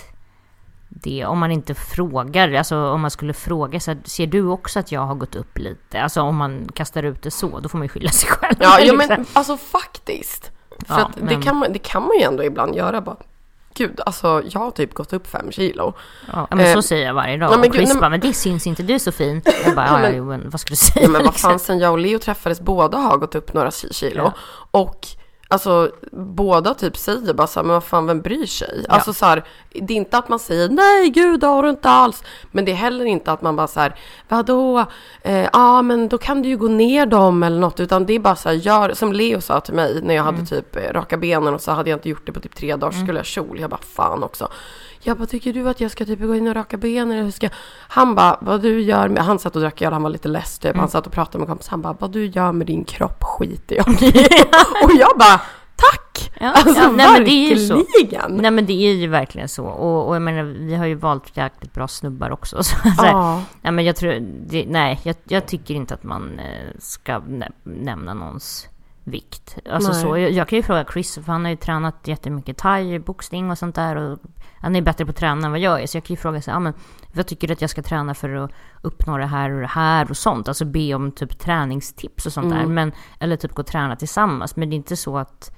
det, om man inte frågar, alltså om man skulle fråga så här, ser du också att jag har gått upp lite? Alltså om man kastar ut det så, då får man ju skylla sig själv. Ja men alltså faktiskt. För ja, att det kan man ju ändå ibland göra bara. Gud, alltså jag har typ gått upp 5 kilo. Ja, men så säger jag varje dag. Nej, men, Chris bara, men det syns inte, du är så fin. Jag bara, nej, men, vad skulle du säga? Ja, men vad fan, sen jag och Leo träffades, båda har gått upp några kilo. Ja. Och alltså båda typ säger bara så här, men vad fan, vem bryr sig? Ja. Alltså så här, det är inte att man säger nej gud, har du inte alls. Men det är heller inte att man bara så här, vadå? Men då kan du ju gå ner dem eller något. Utan det är bara så här, gör, som Leo sa till mig när jag hade typ raka benen och så hade jag inte gjort det på typ 3 dagar, skulle jag kjol. Jag bara, fan också. Jag bara, tycker du att jag ska typ gå in och raka benen eller hur ska jag? Han bara, vad du gör med... Han satt och drack öl, han var lite less typ. Han satt och pratade med kompis. Han bara, vad du gör med din kropp skiter jag. Och jag bara, tack! Ja, alltså ja, nej, men det är ju så. Nej men det är ju verkligen så. Och jag menar, vi har ju valt jäkligt bra snubbar också. Så, så här, nej men jag tror... Jag tycker inte att man ska nämna någons... vikt. Alltså så, jag kan ju fråga Chris, för han har ju tränat jättemycket thai, boxning och sånt där, och han är bättre på att träna än vad jag är, så jag kan ju fråga så här, men vad tycker du att jag ska träna för att uppnå det här och sånt, alltså be om typ träningstips och sånt där, men, eller typ gå och träna tillsammans, men det är inte så att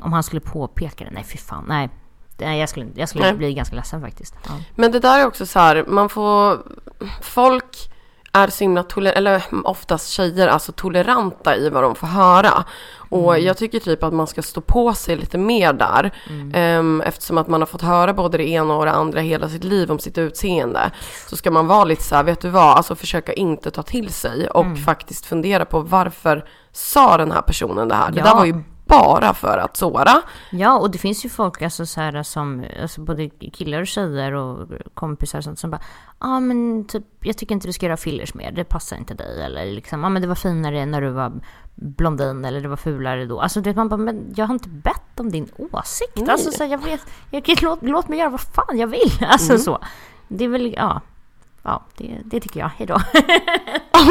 om han skulle påpeka det, nej fy fan, nej jag skulle bli ganska ledsen faktiskt. Ja. Men det där är också så här, man får folk är så himla eller oftast tjejer, alltså toleranta i vad de får höra. Och jag tycker typ att man ska stå på sig lite mer där. Eftersom att man har fått höra både det ena och det andra hela sitt liv om sitt utseende. Så ska man vara lite så här, vet du vad, alltså försöka inte ta till sig och faktiskt fundera på varför sa den här personen det här? Det där var ju bara för att såra. Ja, och det finns ju folk alltså, så här, som alltså, både killar och tjejer och kompisar och sånt, som bara, men typ, jag tycker inte du ska göra fillers mer, det passar inte dig, eller liksom, men det var finare när du var blondin, eller det var fulare då. Alltså det, man bara, men jag har inte bett om din åsikt. Nej. Alltså så här, låt mig göra vad fan jag vill. Alltså så. Det är väl, ja, det tycker jag idag.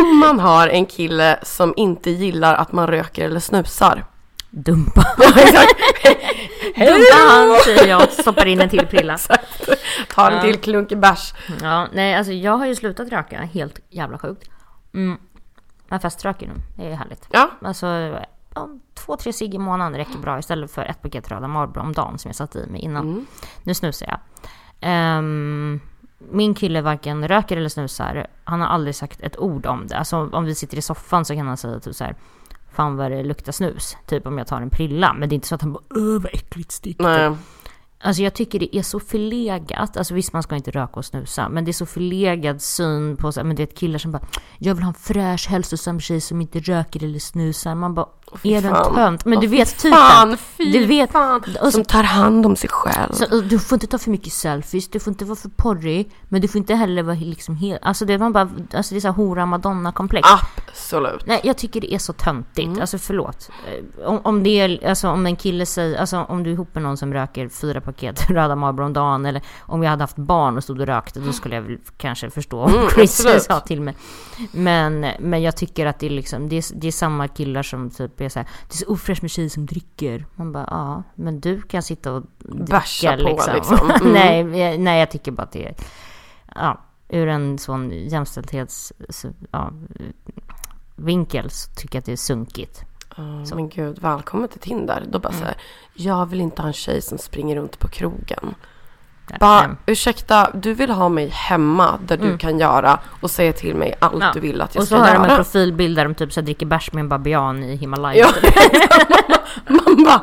Om man har en kille som inte gillar att man röker eller snusar, dumpa. Dumpa han, säger jag, stoppar in en till prilla. Ta en till klunk bärs. Ja, nej, alltså jag har ju slutat röka, helt jävla sjukt. Men feströker nu, det är härligt. Ja. Alltså 2-3 cigg i månaden räcker bra istället för ett paket röda Marlboro om dagen som jag satt i mig innan. Nu snusar jag. Min kille varken röker eller snusar. Han har aldrig sagt ett ord om det. Alltså om vi sitter i soffan så kan han säga typ så här, fan vad det luktar snus, typ om jag tar en prilla. Men det är inte så att han bara, vad äckligt stick. Alltså jag tycker det är så förlegat. Alltså visst, man ska inte röka och snusa, men det är så förlegad syn på så, men det är ett killar som bara, jag vill ha en fräsch hälsosam tjej som inte röker eller snusar. Man bara, är du en tönt? Men du vet typen, fan. Och så, som tar hand om sig själv. Så, du får inte ta för mycket selfies, du får inte vara för porrig, men du får inte heller vara liksom helt, alltså det är man bara, alltså det är så här hora madonna komplex. Absolut. Nej, jag tycker det är så töntigt. Alltså förlåt. Om det är, alltså om en kille säger, alltså om du är ihop med någon som röker 4 paket röda Marlboro om dagen, eller om jag hade haft barn och stod och rökte, då skulle jag väl kanske förstå om Chris sa till mig. Men jag tycker att det är liksom, det är samma killar som typ är så här, det är så ofräscht med tjejer som dricker. Man bara, ja, men du kan sitta och dricka liksom. Nej, jag tycker bara att det är, ur en sån jämställdhets vinkel så tycker jag att det är sunkigt. Men gud, välkommen till Tinder. Då bara så här, jag vill inte ha en tjej som springer runt på krogen. Ursäkta, du vill ha mig hemma där du kan göra och säga till mig allt du vill att jag ska göra. Och så har de en profilbild där de typ så dricker bärs med en babian i Himalaya. Ja. Mamma,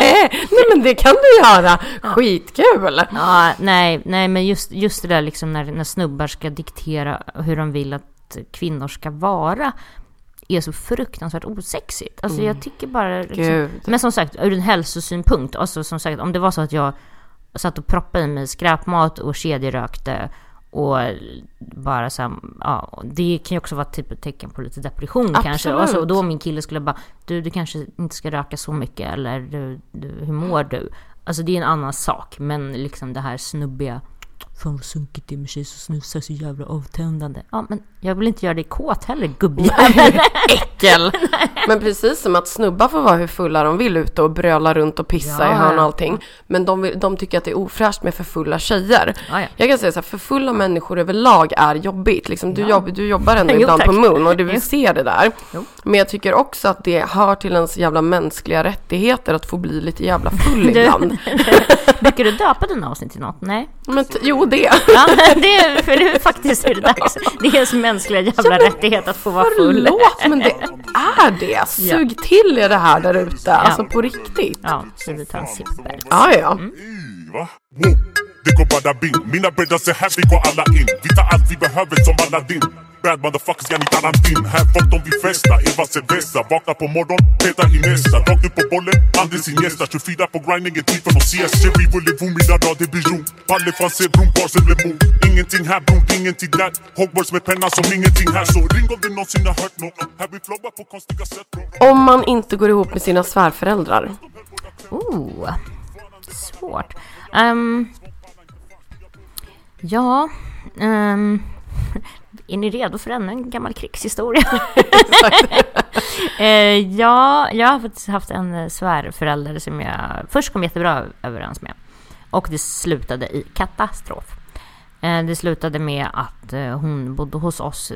nej men det kan du göra. Skitkul. Ja, nej men just det där liksom när snubbar ska diktera hur de vill att kvinnor ska vara är så fruktansvärt osexigt. Alltså jag tycker bara liksom, men som sagt ur en hälsosynpunkt, alltså som sagt om det var så att jag satt och proppade i mig skräpmat och kedjerökte och bara så här, ja, det kan ju också vara typ ett tecken på lite depression. Absolut. Kanske. Och så då min kille skulle bara, du kanske inte ska röka så mycket, eller du, hur mår du? Alltså det är en annan sak, men liksom det här snubbiga, fan vad sunkigt det är med tjej som snusar, så jävla avtändande. Ja, men jag vill inte göra det kåt heller, gubbjävel. Äckel. Men precis som att snubbar får vara hur fulla de vill ute och bröla runt och pissa i hörn och allting. Men de tycker att det är ofräscht med för fulla tjejer. Ja. Jag kan säga så här, för fulla människor överlag är jobbigt. Liksom, du jobbar ändå ibland på mun och du vill se det där. Jo. Men jag tycker också att det hör till ens jävla mänskliga rättigheter att få bli lite jävla full ibland. Brukar du döpa dina avsnitt till något? Nej. Men jo, det. Ja, för det är faktiskt hur det dags. Det är ens mänskliga jävla rättighet att få vara full. Förlåt, men det är det. Sug till er det här där ute. Ja. Alltså på riktigt. Ja, så vi tar en sipper. Ja. Det går bara bin. Mina brothers är här, vi går alla in. Vi tar allt vi behöver som Aladdin. Bad motherfuckers, jag nitar antin. Här folk de vi festa, Eva Cerveza. Vakna på morgon, peta i nästa. Vakna på bollen, Andes i nästa. 24 på grinding, är tid för att ses. Ser vi voulez vous, mina rader blir rom. Palle från Sebron, Barcel blev mor. Ingenting här, bron, ingenting där. Hogwarts med penna som ingenting här. Så ring om det någonsin har hört något. Här vi floggar på konstiga sätt. Om man inte går ihop med sina svärföräldrar. Oh, svårt. Ja, är ni redo för en gammal krigshistoria? Ja, jag har faktiskt haft en svärförälder som jag först kom jättebra överens med. Och det slutade i katastrof. Det slutade med att hon bodde hos oss,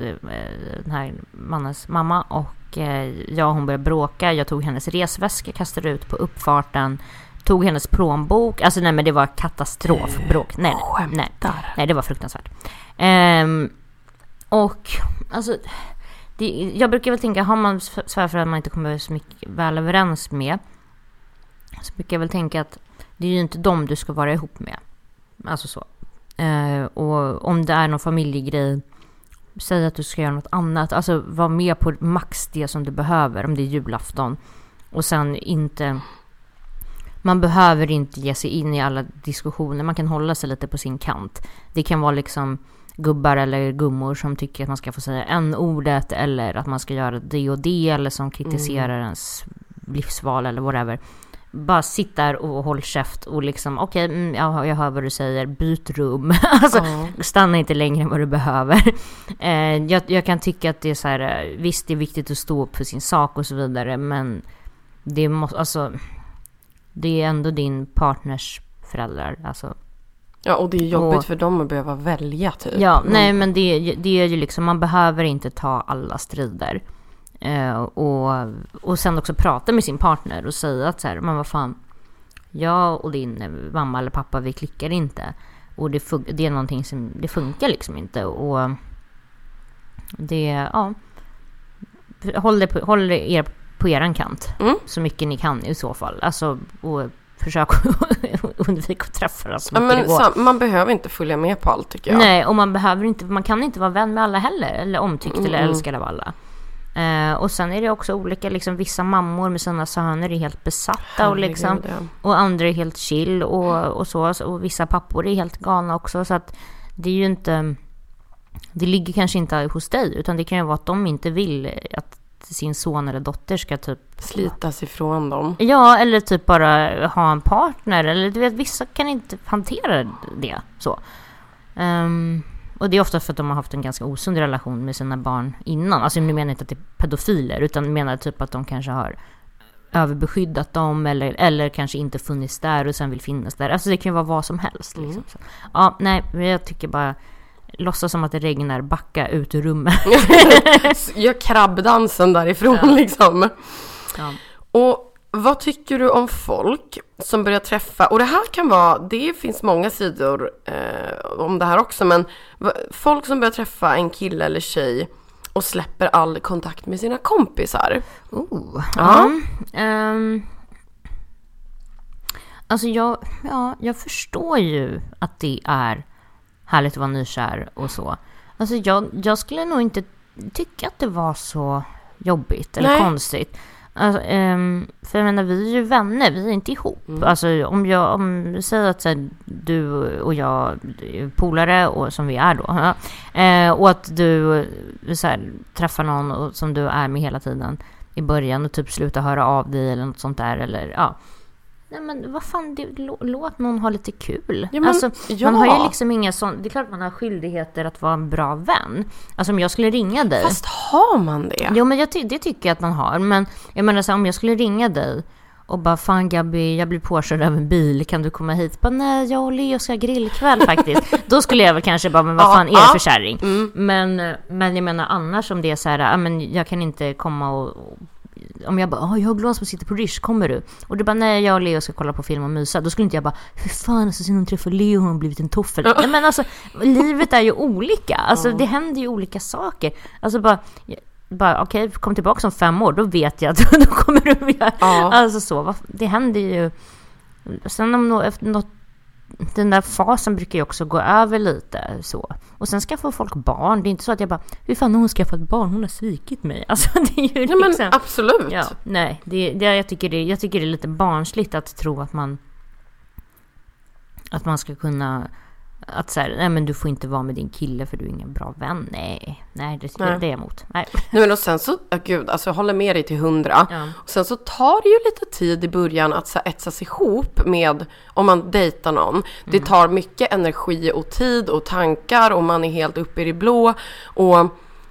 den här mannens mamma. Och jag och hon började bråka. Jag tog hennes resväska, kastade ut på uppfarten. Tog hennes plånbok. Alltså nej, men det var katastrofbråk. Nej, det var fruktansvärt. Och alltså det, jag brukar väl tänka, har man svärföräldrar man inte kommer så mycket väl överens med, så brukar jag väl tänka att det är ju inte dem du ska vara ihop med. Alltså så. Och om det är någon familjegrej, säg att du ska göra något annat. Alltså var med på max det som du behöver, om det är julafton. Och sen inte, man behöver inte ge sig in i alla diskussioner. Man kan hålla sig lite på sin kant. Det kan vara liksom gubbar eller gummor som tycker att man ska få säga n-ordet, eller att man ska göra det och det, eller som kritiserar ens livsval eller whatever. Bara sitt där och håll käft och liksom, okej, jag hör vad du säger, byt rum. Alltså, stanna inte längre än vad du behöver. Jag kan tycka att det är så här, visst det är viktigt att stå upp för sin sak och så vidare, men det måste, alltså det är ändå din partners föräldrar, alltså. Ja, och det är jobbigt för dem att behöva välja typ. Ja, nej, men det är ju liksom, man behöver inte ta alla strider. Och sen också prata med sin partner och säga att så här, men vad fan, jag och din mamma eller pappa, vi klickar inte. Och det är någonting som, det funkar liksom inte. Och det, ja, håll er på eran kant så mycket ni kan i så fall. Alltså, och försök undvika att träffa dem. Man behöver inte följa med på allt, tycker jag. Nej, och man kan inte vara vän med alla heller, eller omtyckt eller älskad av alla. Och sen är det också olika, liksom, vissa mammor med sina söner är helt besatta och liksom, och andra är helt chill och så, och vissa pappor är helt galna också, så att det är ju inte, det ligger kanske inte hos dig, utan det kan ju vara att de inte vill att sin son eller dotter ska typ slitas ifrån dem. Ja, eller typ bara ha en partner, eller du vet, vissa kan inte hantera det så. Och det är ofta för att de har haft en ganska osund relation med sina barn innan. Alltså jag menar inte att det är pedofiler, utan menar typ att de kanske har överbeskyddat dem, eller kanske inte funnits där och sen vill finnas där. Alltså det kan ju vara vad som helst liksom. Ja, nej, jag tycker bara, låtsas som att det regnar, backa ut ur rummet. Gör krabbdansen därifrån liksom. Ja. Och Vad tycker du om folk som börjar träffa, och det här kan vara, det finns många sidor om det här också, men folk som börjar träffa en kille eller tjej och släpper all kontakt med sina kompisar? Alltså jag förstår ju att det är härligt att vara nykär och så. Alltså jag skulle nog inte tycka att det var så jobbigt eller konstigt. Alltså, för jag menar, vi är ju vänner, vi är inte ihop. Alltså om jag säger att så här, du och jag är polare, och som vi är då, och att du så här, träffar någon och, som du är med hela tiden i början, och typ slutar höra av dig eller något sånt där, eller ja. Nej, men vad fan, låt någon ha lite kul. Ja, men, alltså, ja. Man har ju liksom inga sån. Det är klart man har skyldigheter att vara en bra vän. Alltså om jag skulle ringa dig. Fast har man det? Ja, men det tycker jag att man har. Men jag menar så här, om jag skulle ringa dig och bara, fan Gabby, jag blir påkörd av en bil, kan du komma hit? Bara, nej, jag och Leo ska grillkväll faktiskt. Då skulle jag väl kanske bara, men vad fan är det för kärring? Men jag menar annars, om det är så här, men jag kan inte komma och om jag bara, jag har Glasman sitter på Risch, kommer du? Och du bara, nej, jag och Leo ska kolla på film och mysa. Då skulle inte jag bara, hur fan, alltså, sen hon träffar Leo, hon har blivit en toffel. Nej, men alltså, livet är ju olika. Alltså det händer ju olika saker. Alltså bara okej, kom tillbaka om 5 år, då vet jag att då kommer du göra. Alltså så, det händer ju. Sen om något, den där fasen brukar ju också gå över lite så. Och sen skaffar folk barn. Det är inte så att jag bara, hur fan har hon skaffat barn? Hon har svikit mig. Alltså det är ju liksom, men absolut. Ja, nej, jag tycker det är lite barnsligt att tro att man ska kunna, att så här, nej men du får inte vara med din kille för du är ingen bra vän. Nej, det är emot. Nej, men och sen så, gud, alltså jag håller med dig till 100. Ja. Och sen så tar det ju lite tid i början att så etsas ihop med, om man dejtar någon. Det tar mycket energi och tid och tankar, och man är helt uppe i det blå, och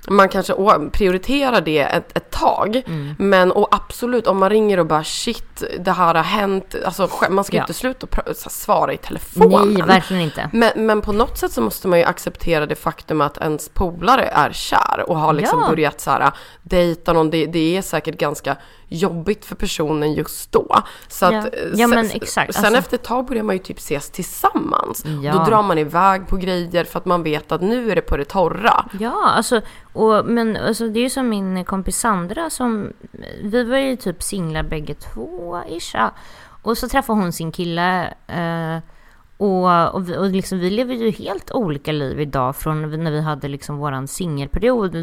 man kanske prioriterar det ett tag. Men och absolut, om man ringer och bara, shit, det här har hänt, alltså, man ska inte sluta svara i telefonen. Nej, verkligen inte. Men på något sätt så måste man ju acceptera det faktum att ens polare är kär och har liksom börjat så här, dejta någon. Det är säkert ganska jobbigt för personen just då. Så att, men exakt. Sen alltså, efter ett tag börjar man ju typ ses tillsammans. Ja. Då drar man iväg på grejer för att man vet att nu är det på det torra. Ja, alltså, men det är ju som min kompis Sandra, som vi var ju typ singlar bägge två isha. Och så träffade hon sin kille, och liksom, vi lever ju helt olika liv idag från när vi hade liksom våran singelperiod.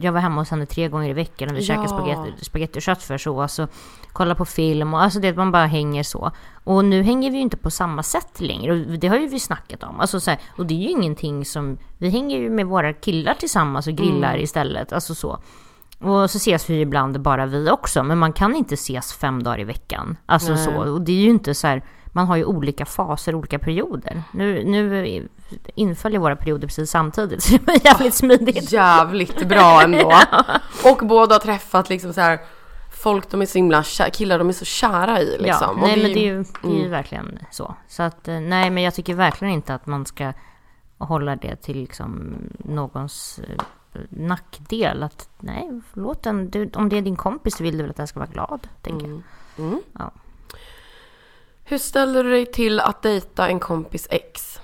Jag var hemma hos henne 3 gånger i veckan när vi käkade spagetti och köttfärssås och kollade på film, och alltså det, man bara hänger så. Och nu hänger vi ju inte på samma sätt längre, och det har ju vi snackat om, alltså så här, och det är ju ingenting som vi hänger ju med våra killar tillsammans och grillar istället, alltså så. Och så ses vi ibland bara vi också, men man kan inte ses 5 dagar i veckan, alltså så. Och det är ju inte så här, man har ju olika faser, olika perioder. Nu inföljer våra perioder precis samtidigt, så det var jävligt smidigt. Jävligt bra ändå. Och båda har träffat liksom så här, folk de är så himla killar de är så kära i liksom. Ja, nej, men det är ju verkligen så. Så att, nej, men jag tycker verkligen inte att man ska hålla det till liksom någons nackdel. Att, nej, låt den, om det är din kompis så vill du väl att den ska vara glad, tänker jag. Ja. Hur ställer du dig till att dejta en kompis ex?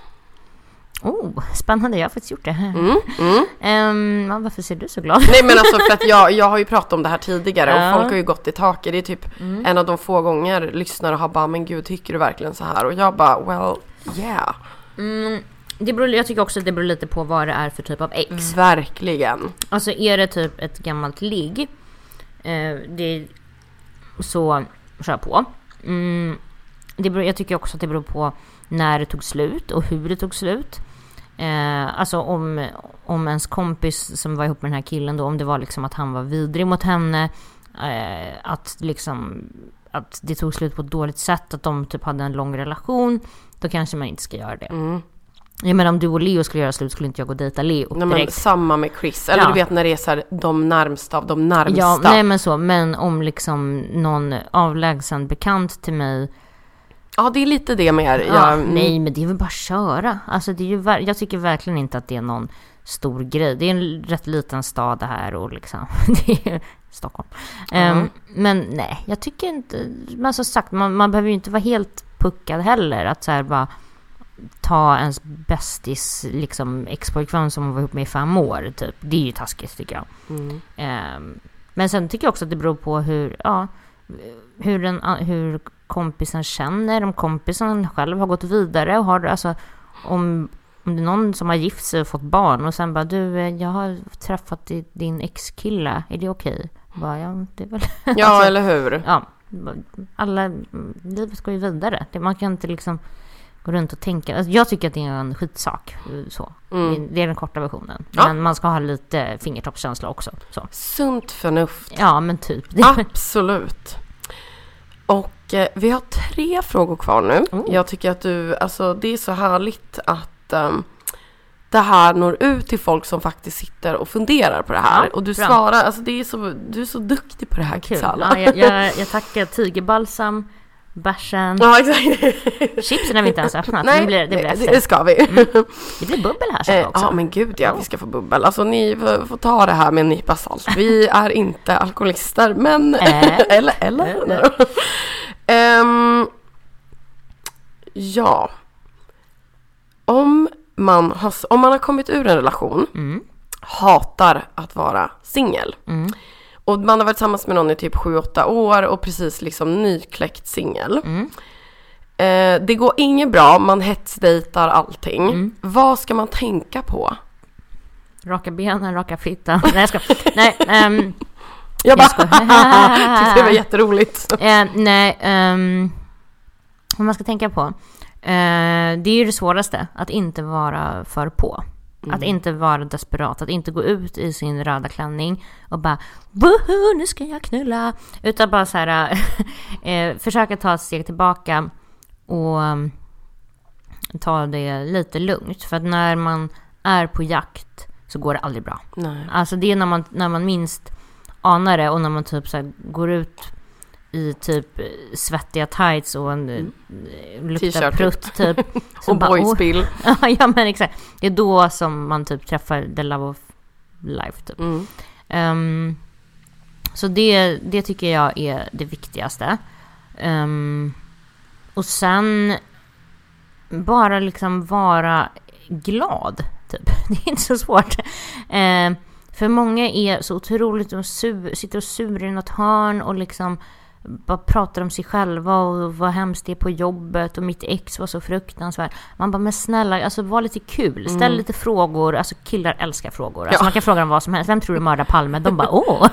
Spännande, jag har faktiskt gjort det här. Varför ser du så glad? Nej, men alltså för att jag har ju pratat om det här tidigare, och folk har ju gått i taket. Det är typ en av de få gånger lyssnare har bara, men gud, tycker du verkligen så här? Och jag bara, well, yeah. Jag tycker också att det beror lite på vad det är för typ av ex. Verkligen. Alltså är det typ ett gammalt ligg, så kör på. Jag tycker också att det beror på när det tog slut och hur det tog slut. Alltså om ens kompis som var ihop med den här killen då, om det var liksom att han var vidrig mot henne, att det tog slut på ett dåligt sätt, att de typ hade en lång relation, då kanske man inte ska göra det. Jag menar, om du och Leo skulle göra slut skulle inte jag gå och dejta Leo direkt. Nej, men samma med Chris. Eller du vet när det är så här, de närmsta. Ja, nej men så. Men om liksom någon avlägsen bekant till mig Ja, det är lite det med. Ja, nej, men det är väl bara köra. Alltså, det är ju jag tycker verkligen inte att det är någon stor grej. Det är en rätt liten stad det här och liksom, det är Stockholm. Men nej, jag tycker inte, men som sagt, man behöver ju inte vara helt puckad heller. Att så här bara ta ens bästis liksom, ex-pojkvän som man var ihop med i 5 år typ. Det är ju taskigt tycker jag. Men sen tycker jag också att det beror på hur kompisen känner, om kompisen själv har gått vidare och har, alltså om det är någon som har gift sig och fått barn och sen bara, du, jag har träffat din ex-kille, är det okej? Bara, ja, det är väl... ja, alltså, eller hur? Ja, alla, livet går ju vidare. Man kan inte liksom gå runt och tänka. Alltså, jag tycker att det är en skitsak. Så. Mm. Det är den korta versionen. Ja. Men man ska ha lite fingertoppskänsla också. Så. Sunt förnuft. Ja, men typ. Absolut. Och vi har 3 frågor kvar nu. Mm. Jag tycker att du, alltså det är så härligt att det här når ut till folk som faktiskt sitter och funderar på det här. Ja, och du svarar, alltså det är så, du är så duktig på det här. Kul. Ja, jag tackar tigerbalsam, bärsen. Ja, exakt. Chipsen har vi inte ens öppnat. Nej, det ska vi. Mm. Det blir bubbel här sen också. Ja, men gud, ja, vi ska få bubbel. Alltså ni får ta det här med en nypa salt. Vi är inte alkoholister, men... eller. Ja. Om man har kommit ur en relation, hatar att vara singel. Mm. Och man har varit tillsammans med någon i typ 7-8 år och precis liksom nykläckt singel. Mm. Det går inget bra, man hetsdejtar allting. Mm. Vad ska man tänka på? Raka benen, raka fitta. Nej, jag ska. Nej, jag bara tyckte det var jätteroligt. Nej, vad man ska tänka på. Det är ju det svåraste, att inte vara för på. Att inte vara desperat, att inte gå ut i sin röda klänning och bara woohoo, nu ska jag knulla, utan bara så här försöka ta ett steg tillbaka och ta det lite lugnt, för att när man är på jakt så går det aldrig bra. Nej. Alltså det är när man minst anar det, och när man typ så här går ut i typ svettiga tights och en luktar prutt typ. Och boyspill. Ja, men exakt. Det är då som man typ träffar the love of life typ. Så det tycker jag är det viktigaste. Och sen bara liksom vara glad typ. Det är inte så svårt. För många är så otroligt, de sitter och surar i något hörn och liksom bara pratar om sig själva och vad hemskt det är på jobbet och mitt ex var så fruktansvärt. Man bara, men snälla, alltså var lite kul, ställ lite frågor, alltså killar älskar frågor. Alltså, man kan fråga dem vad som helst. Vem tror du mördar Palme? De bara, åh!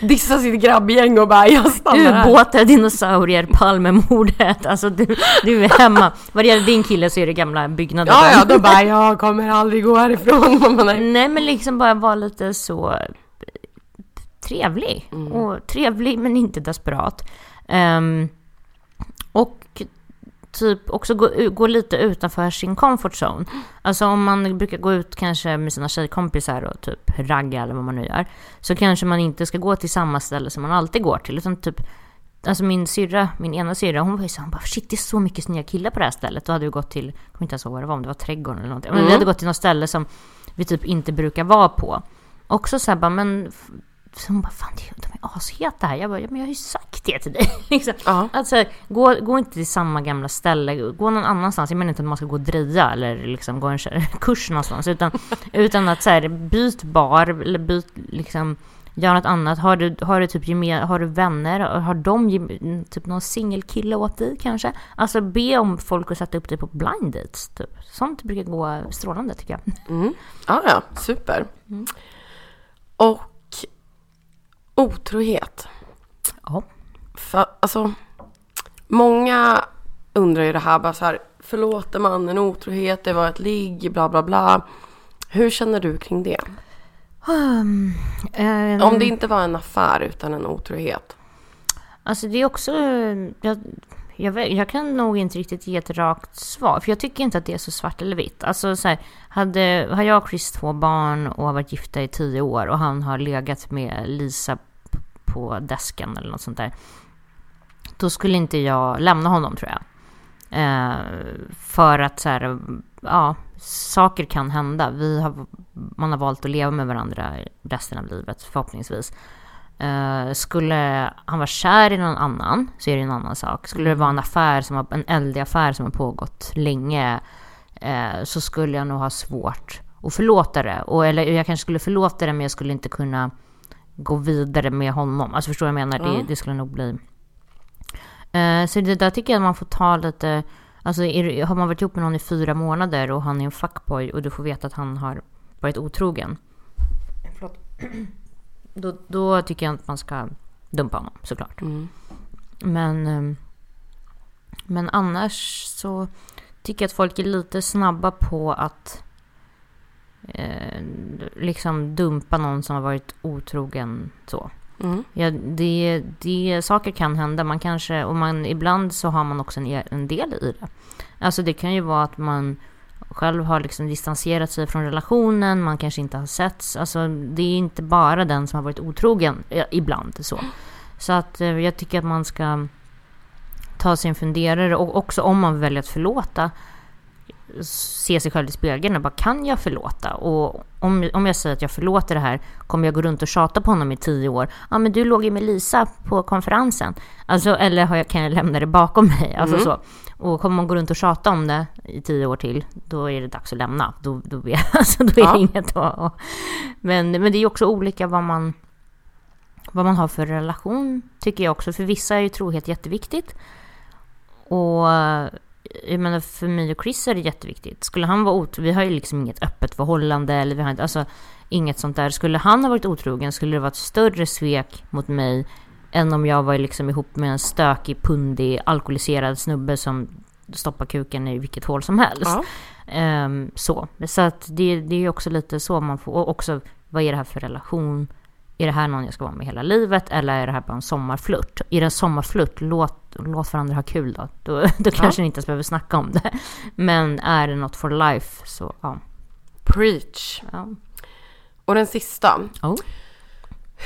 Dissa sitt grabbgäng och bara, jag stannar här. Ubåtar, dinosaurier, Palmemordet, alltså du är hemma. Vad det gäller din kille så är det gamla byggnader. Ja, då bara, jag kommer aldrig gå härifrån. Nej, men liksom bara vara lite så... trevlig. Och trevlig men inte desperat. Och typ också gå lite utanför sin comfort zone. Alltså om man brukar gå ut kanske med sina tjejkompisar och typ ragga eller vad man nu gör, så kanske man inte ska gå till samma ställe som man alltid går till, utan typ, alltså min ena syrra, hon var ju så, hon bara, shit, det är så mycket snygga killar på det här stället. Då hade vi gått till, jag kommer inte ens ihåg vad det var, om det var trädgården eller någonting. Men vi hade gått till något ställe som vi typ inte brukar vara på. Också så här bara, men så hon bara, fan, de är asheta här. Jag bara, men jag har ju sagt det till dig. Liksom. Uh-huh. Alltså, gå inte till samma gamla ställe. Gå någon annanstans. Jag menar inte att man ska gå och dreja eller liksom gå en kurs någonstans. Utan att så här, byt bar eller byt, liksom, gör något annat. Har du vänner? Har de typ någon singelkille åt dig kanske? Alltså, be om folk att sätta upp dig på blind dates. Typ. Sånt brukar gå strålande, tycker jag. Ja, super. Och otrohet. Ja. För, alltså, många undrar ju det här, bara så här, förlåter man en otrohet, det var ett ligg, bla bla bla. Hur känner du kring det? Om det inte var en affär utan en otrohet. Alltså det är också, jag kan nog inte riktigt ge ett rakt svar, för jag tycker inte att det är så svart eller vitt. Alltså så här, har jag och Chris 2 barn och har varit gifta i 10 år och han har legat med Lisa på desken eller något sånt där, då skulle inte jag lämna honom, tror jag. För att så här, ja, saker kan hända. Man har valt att leva med varandra resten av livet, förhoppningsvis. Skulle han vara kär i någon annan, så är det en annan sak. Skulle det vara en affär som har, en eldig affär som har pågått länge, så skulle jag nog ha svårt att förlåta det. Eller jag kanske skulle förlåta det, men jag skulle inte kunna gå vidare med honom. Alltså, förstår jag menar? Mm. Det skulle nog bli. Så det där tycker jag att man får ta lite. Alltså, har man varit ihop med någon i 4 månader och han är en fuckboy och du får veta att han har varit otrogen, då tycker jag att man ska dumpa honom, såklart. Mm. Men annars så tycker jag att folk är lite snabba på att liksom dumpa någon som har varit otrogen så. Mm. Ja, det saker kan hända. Man kanske, och ibland så har man också en del i det. Alltså, det kan ju vara att man själv har liksom distanserat sig från relationen, man kanske inte har setts. Alltså, det är inte bara den som har varit otrogen ibland så. Så att jag tycker att man ska ta sin funderare, och också om man väljer att förlåta, se sig själv i spegeln och bara, kan jag förlåta? Och om jag säger att jag förlåter det här, kommer jag gå runt och tjata på honom i 10 år? Ja, men du låg ju med Lisa på konferensen. Alltså, eller kan jag lämna det bakom mig? Alltså, så. Och kommer man gå runt och tjata om det i 10 år till, då är det dags att lämna. Då är det inget då. Men det är ju också olika vad man har för relation, tycker jag också. För vissa är ju trohet jätteviktigt. Och jag menar, för mig och Chris är det jätteviktigt. Skulle han vara vi har ju liksom inget öppet förhållande, eller vi har inte, alltså inget sånt där. Skulle han ha varit otrogen, skulle det vara ett större svek mot mig än om jag var liksom ihop med en stökig, pundig, alkoholiserad snubbe som stoppar kuken i vilket hål som helst. Ja. Så att det är också lite så man får. Och också, vad är det här för relation? Är det här någon jag ska vara med hela livet? Eller är det här bara en sommarflört? Är det en sommarflört, låt varandra ha kul då. Då kanske ni inte ens behöver snacka om det. Men är det något for life, så ja. Preach. Ja. Och den sista. Oh.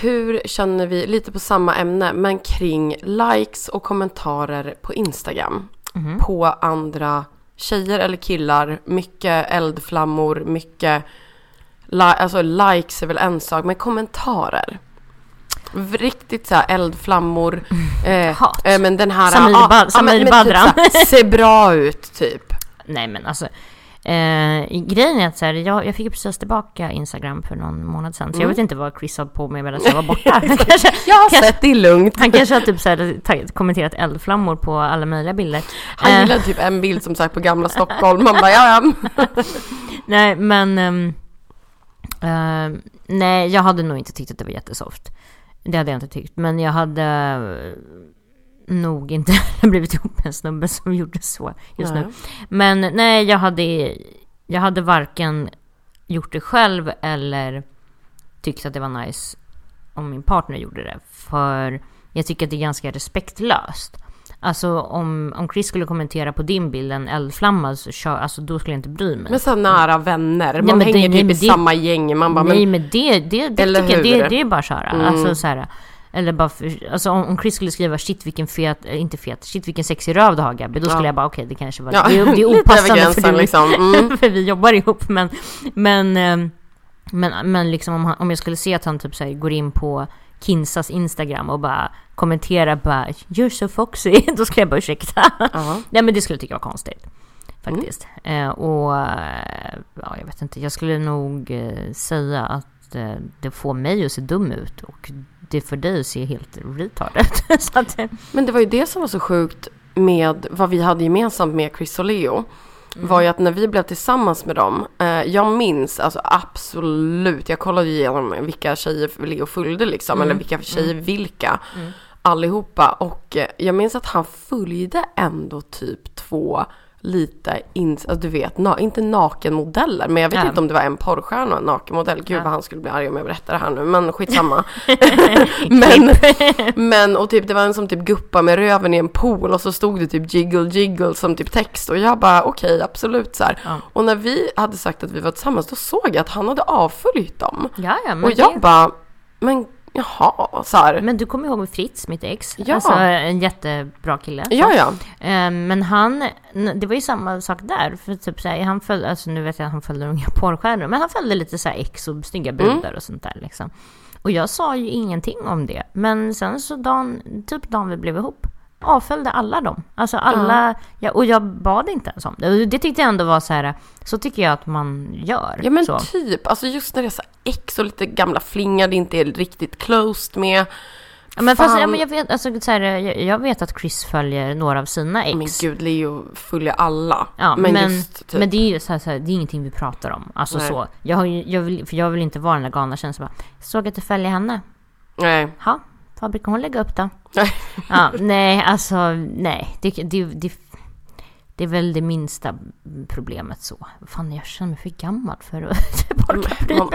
Hur känner vi, lite på samma ämne, men kring likes och kommentarer på Instagram? Mm. På andra tjejer eller killar. Mycket eldflammor, mycket... Alltså, likes är väl en sak, men kommentarer. Riktigt så här eldflammor. Hat. Men den här Samir Badran typ ser bra ut typ. Nej, men alltså grejen är att så här, jag fick precis tillbaka Instagram för någon månad sedan. Så jag vet inte vad Chris hade på mig medan jag var borta. Jag har sett det lugnt. Han kanske har typ så här, kommenterat eldflammor på alla möjliga bilder. Han gillade typ en bild som sagt på gamla Stockholm. Man bara, ja. Nej, men... nej, jag hade nog inte tyckt att det var jättesoft. Det hade jag inte tyckt. Men jag hade nog inte blivit ihop med en snubbe som gjorde så just nu. Men nej, jag hade varken gjort det själv eller tyckt att det var nice om min partner gjorde det. För jag tycker att det är ganska respektlöst. Alltså, om Chris skulle kommentera på din bild en eldflamma, alltså, då skulle jag inte bry mig. Men så nära vänner. Man hänger typ i samma gäng. Man bara, nej, men det tycker jag, det är bara att köra. Alltså, så här, eller bara för, alltså, om Chris skulle skriva shit vilken sexig röv du har, Gabby, då skulle jag bara, okej, det kanske var det är opassande gränsen, för, liksom. För vi jobbar ihop. Men liksom, om jag skulle se att han typ så här, går in på Kinsas Instagram och bara kommentera bara, you're so foxy, då skulle jag bara ursäkta. Uh-huh. Nej, men det skulle jag tycka var konstigt faktiskt. Och ja, jag vet inte, jag skulle nog säga att det får mig att se dum ut och det får dig att se helt retardet. Men det var ju det som var så sjukt med vad vi hade gemensamt med Chris och Leo. Var ju att när vi blev tillsammans med dem, jag minns alltså absolut, jag kollade igenom vilka tjejer Leo följde liksom, eller vilka tjejer allihopa, och jag minns att han följde ändå typ 2 lite, alltså, du vet, inte nakenmodeller, men jag vet inte om det var en porrstjärna och en nakenmodell. Gud vad han skulle bli arg om jag berättar det här nu, men skitsamma. men och typ, det var en som typ guppade med röven i en pool och så stod det typ jiggle jiggle som typ text, och jag bara okej, absolut så här. Ja. Och när vi hade sagt att vi var tillsammans, då såg jag att han hade avföljt dem. Ja, men och jag bara, men Jaha, sa du. Men du kommer ihåg Fritz, mitt ex. Ja. Alltså en jättebra kille. Ja, ja. Men han, det var ju samma sak där. För typ så här, han följde, alltså nu vet jag att han följde unga porrstjärnor. Men han följde lite så här ex och snygga brudar och sånt där liksom. Och jag sa ju ingenting om det. Men sen så dagen vi blev ihop. Avföljde alla dem. Alltså alla, och jag bad inte ens om det. Det tyckte jag ändå var så här, så tycker jag att man gör. Ja men så. Typ, alltså just när det är så ex och lite gamla flingar det inte är riktigt closed med. Ja, men fast, ja, men jag vet, alltså, så här, jag vet att Chris följer några av sina ex. Men gud, Leo följer alla. Ja, men, just, typ. Men det är ju så här, det är ingenting vi pratar om. Alltså, så. Jag vill inte vara den där galna känslan. Såg att du följer henne? Nej. Ja. Vad brukar hon lägga upp då? Ja, nej, alltså, nej. Det är väl det minsta problemet så. Fan, jag känner mig för gammal för att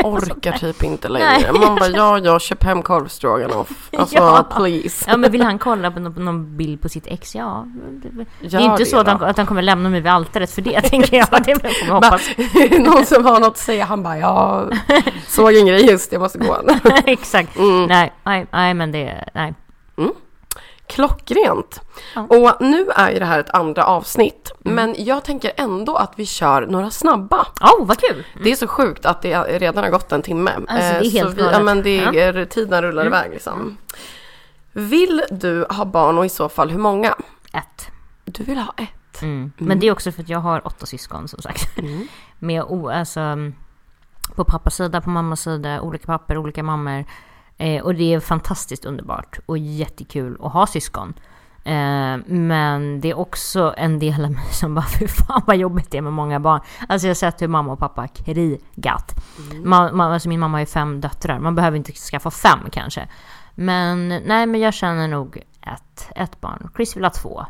orkar typ inte längre. Man bara, jag köper hem korvstroganoff. Alltså, please. Ja, men vill han kolla på någon bild på sitt ex? Ja. Det är inte det, så att han kommer lämna mig vid altaret för det, tänker jag. Det kommer hoppas. Någon som har något att säga, han bara, ja, såg en grej, just det, måste gå. Exakt. Mm. Nej, men det, nej. Mm. Klockrent. Ja. Och nu är ju det här ett andra avsnitt. Men jag tänker ändå att vi kör några snabba. Åh, vad kul! Mm. Det är så sjukt att det redan har gått en timme. Alltså, det är helt så vi, ja, men det är, tiden rullar iväg liksom. Vill du ha barn och i så fall hur många? 1. Du vill ha 1? Mm. Men det är också för att jag har 8 syskon som sagt. Mm. Med alltså, på pappas sida, på mammas sida, olika pappor, olika mammor. Och det är fantastiskt underbart och jättekul att ha syskon. Men det är också en del av mig som bara, för fan vad jobbigt det är med många barn. Alltså jag har sett hur mamma och pappa krigat. Alltså min mamma har ju 5 döttrar. Man behöver inte skaffa 5 kanske. Men nej, men jag känner nog ett barn. Chris vill ha 2.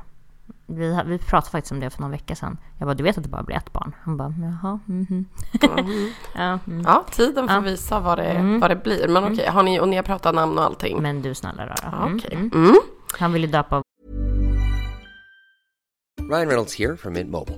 Vi pratade faktiskt om det för någon vecka sedan. Jag bara, du vet att det bara blir 1 barn. Han bara, jaha. Ja, tiden får visa vad det blir. Men okej, och ni har pratat namn och allting. Men du snälla röra. Han ville döpa. Ryan Reynolds here from Mint Mobile.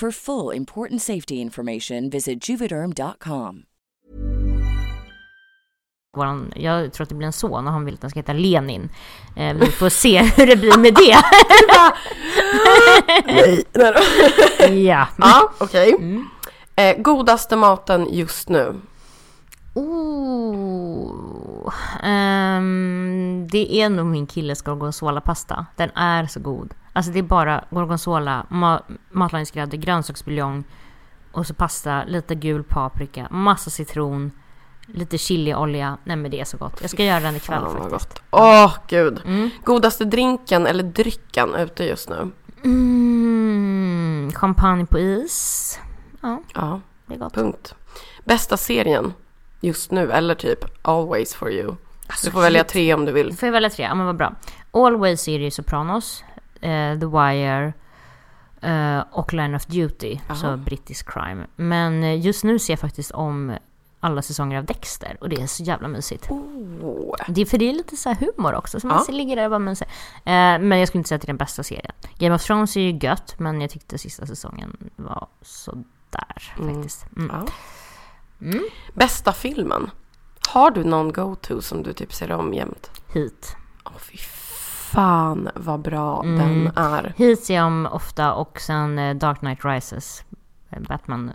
For full important safety information visit Juvederm.com. Jag tror att det blir en son och han vill att han ska heta Lenin. Vi får se hur det blir med det. Ja. Ja, okej. Godaste maten just nu? Det är nog min killes gorgonzola-pasta. Den är så god. Alltså det är bara gorgonzola, matlagningsgrädde, grönsaksbuljong och så pasta, lite gul paprika, massa citron, lite chiliolja. Nej men det är så gott. Jag ska göra den ikväll faktiskt. Åh gud. Godaste drinken eller drycken ute just nu? Champagne på is. Ja, det är gott. Punkt. Bästa serien just nu eller typ Always for you. Alltså, du får välja 3 om du vill. Får jag välja 3? Ja men vad bra. Always är det Sopranos. The Wire och Line of Duty. Så brittisk crime. Men just nu ser jag faktiskt om alla säsonger av Dexter. Och det är så jävla mysigt. Oh. Det är lite så här humor också. Så man ligger där och bara myser. Men jag skulle inte säga att det är den bästa serien. Game of Thrones är ju gött. Men jag tyckte sista säsongen var sådär faktiskt. Mm. Ja. Mm. Bästa filmen. Har du någon go-to som du typ ser om jämt? Heat. Åh, fy fan vad bra den är. Heat ser jag om ofta. Och sen Dark Knight Rises. Batman.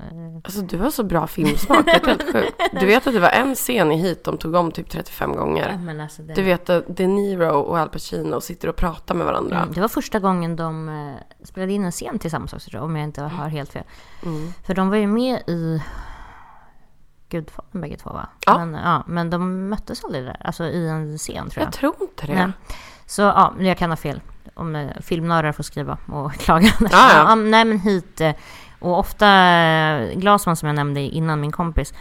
Alltså du har så bra filmsmak. Det är helt sjukt. Du vet att det var en scen i Heat de tog om typ 35 gånger. Men alltså det... Du vet att De Niro och Al Pacino sitter och pratar med varandra. Det var första gången de spelade in en scen tillsammans också, om jag inte har helt fel. Mm. För de var ju med i Gudfadern bägge två, va? Ja. Men de möttes aldrig där. Alltså i en scen tror jag. Jag tror inte det. Nej. Så ja, jag kan ha fel. Om filmnördar får skriva och klaga. Nej men Heat. Och ofta Glasman som jag nämnde innan, min kompis,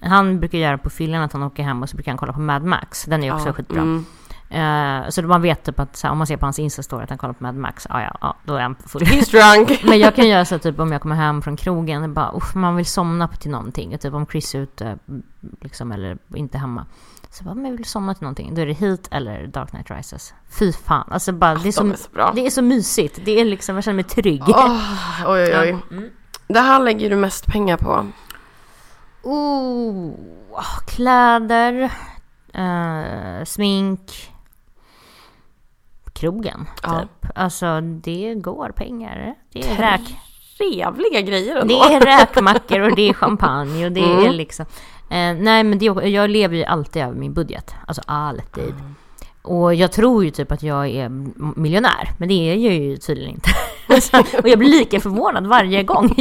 han brukar göra på fyllan att han åker hem och så brukar han kolla på Mad Max. Den är ju också skitbra. Så man vet typ att så här, om man ser på hans Insta-story att han kollar på Mad Max, då är han full. He's drunk. Men jag kan göra så typ om jag kommer hem från krogen bara, man vill somna till någonting. Typ om Chris är ute liksom, eller inte hemma. Så bara, men jag vill somna till någonting. Då är det Heat eller Dark Knight Rises. Fy fan. Alltså bara, det är så mysigt. Det är liksom, jag känner mig trygg. Oj. Mm. Det här lägger du mest pengar på? Kläder, smink, krogen typ. Alltså det går pengar. Det är trevliga grejer ändå. Det är räkmackor och det är champagne och det är liksom nej men det, jag lever ju alltid över min budget. Alltså alltid. Och jag tror ju typ att jag är miljonär. Men det är jag ju tydligen inte. Och jag blir lika förvånad varje gång.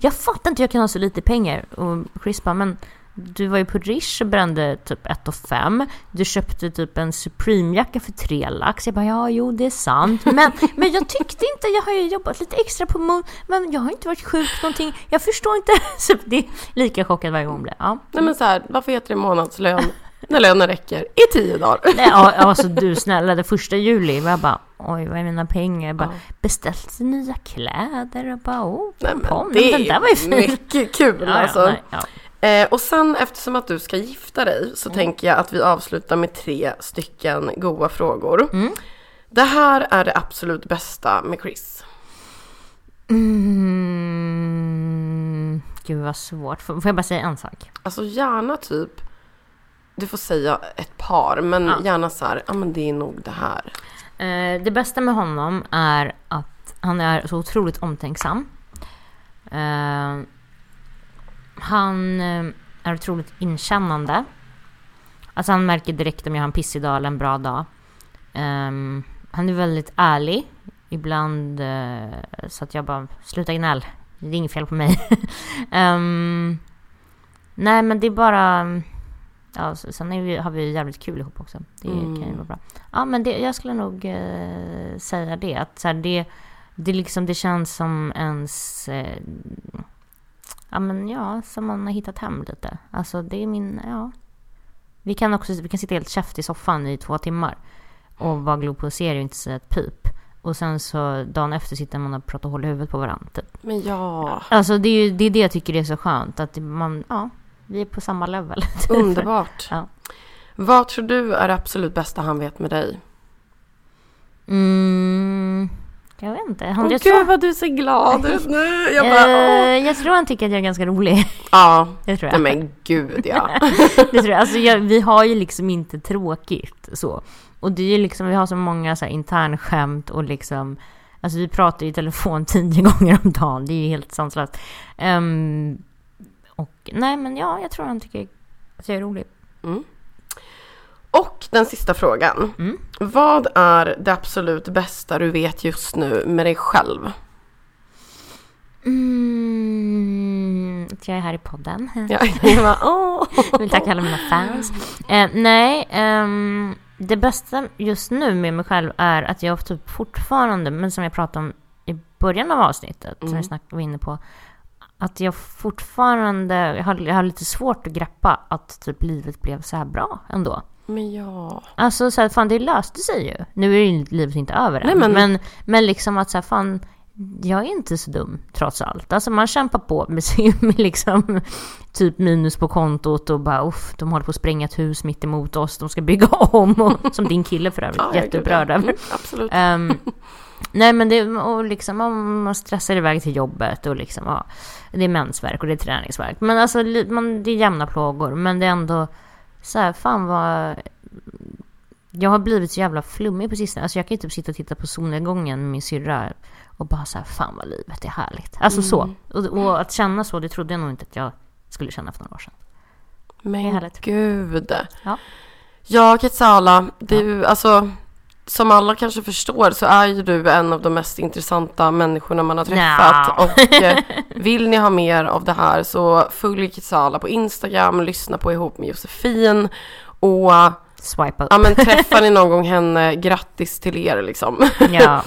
Jag fattar inte, jag kan ha så lite pengar. Och Chris bara, men du var ju på Risch och brände typ 1,5. Du köpte typ en Supreme-jacka för 3 lax. Jag bara, det är sant. Men jag tyckte inte, jag har ju jobbat lite extra på mun. Men jag har inte varit sjuk någonting. Jag förstår inte. Så det är lika chockad varje gång. Nej men så här, varför heter det månadslön? När lönen räcker i 10 dagar. Nej, alltså du snälla, det 1 juli var jag bara, oj vad är mina pengar? Jag bara, beställt nya kläder och bara, nej, men den där var ju fin. Mycket kul alltså. Och sen eftersom att du ska gifta dig så tänker jag att vi avslutar med 3 stycken goda frågor. Det här är det absolut bästa med Chris. Gud vad svårt. Får jag bara säga en sak? Alltså gärna typ. Du får säga ett par, men gärna så här, men det är nog det här. Det bästa med honom är att han är så otroligt omtänksam. Han är otroligt inkännande. Alltså han märker direkt om jag har en pissig dag eller en bra dag. Han är väldigt ärlig. Ibland så att jag bara, sluta gnäll. Det är inget fel på mig. Nej, men det är bara... Ja, sen har vi jävligt kul ihop också. Det kan ju vara bra. Ja, men jag skulle nog säga det. Att så här, det liksom, det känns som ens... som man har hittat hem lite. Alltså, det är min... Ja. Vi kan sitta helt käft i soffan i 2 timmar. Och vara glå på serie och inte säga ett pip. Och sen så dagen efter sitter man och pratar och håller huvudet på varandra. Typ. Men ja... Alltså, det är det jag tycker är så skönt. Att man... Ja. Vi är på samma level. Underbart. Ja. Vad tror du är det absolut bästa han vet med dig? Jag vet inte. Gud vad du ser glad ut nu. Jag tror han tycker att jag är ganska rolig. Ja, det tror jag. Nej, men gud ja. Det tror jag. Alltså, vi har ju liksom inte tråkigt så. Och det är ju liksom, vi har så många så här internskämt och liksom... Alltså vi pratar ju i telefon 10 gånger om dagen. Det är ju helt sanslöst. Och, nej men jag tror han tycker att jag är rolig. Och den sista frågan. Vad är det absolut bästa du vet just nu med dig själv? Att jag är här i podden. Jag bara, vill tacka alla mina fans. Det bästa just nu med mig själv är att jag typ fortfarande, men som jag pratade om i början av avsnittet, som jag var inne på, att jag fortfarande jag har lite svårt att greppa att typ livet blev så här bra ändå. Men ja. Alltså så här, fan det löste sig ju. Nu är ju livet inte över än. Nej, men liksom att så här, fan jag är inte så dum trots allt. Alltså man kämpar på med liksom typ minus på kontot och bara uff, de håller på att spränga ett hus mitt emot oss, de ska bygga om och, som din kille för övrigt, jätteupprörd över. Absolut. Nej men det, och liksom man stressar iväg till jobbet och liksom ja, det är mensvärk och det är träningsvärk. Men alltså det är jämna plågor, men det är ändå så här, fan vad jag har blivit så jävla flummig på sistone. Alltså jag kan ju typ sitta och titta på solnedgången med min syrra och bara så här, fan vad livet är härligt. Alltså så. Och att känna så, det trodde jag nog inte att jag skulle känna för några år sedan. Men gud. Ja, Quetzala, du, alltså som alla kanske förstår så är ju du en av de mest intressanta människorna man har träffat. Och vill ni ha mer av det här så följ Quetzala på Instagram, lyssna på Ihop med Josefin och swipe up. Ja, men träffar ni någon gång henne, grattis till er liksom. Ja.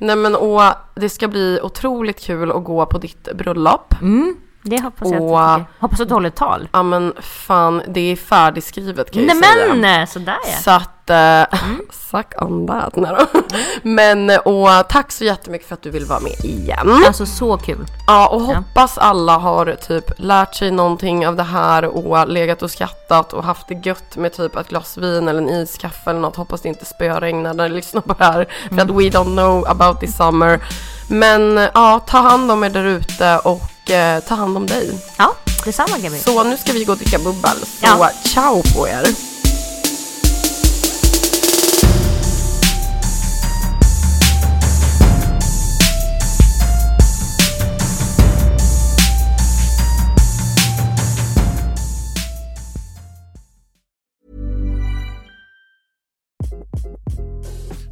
Nej men och det ska bli otroligt kul att gå på ditt bröllop. Mm. Det hoppas jag att du håller ett tal. Ja men fan, det är färdigskrivet kan jag säga. Nej men, sådär ja. Så att, suck on that. Men, och tack så jättemycket för att du vill vara med igen. Alltså så kul. Ja, och hoppas alla har typ lärt sig någonting av det här och legat och skattat och haft det gött med typ ett glas vin eller en iskaffe eller något. Hoppas det inte spöregnar när ni lyssnar på det här. För att we don't know about this summer. Men ja, ta hand om er där ute och ta hand om dig. Ja, detsamma Gabi. Så nu ska vi gå och dricka bubbel. Så ciao på er.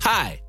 Hi,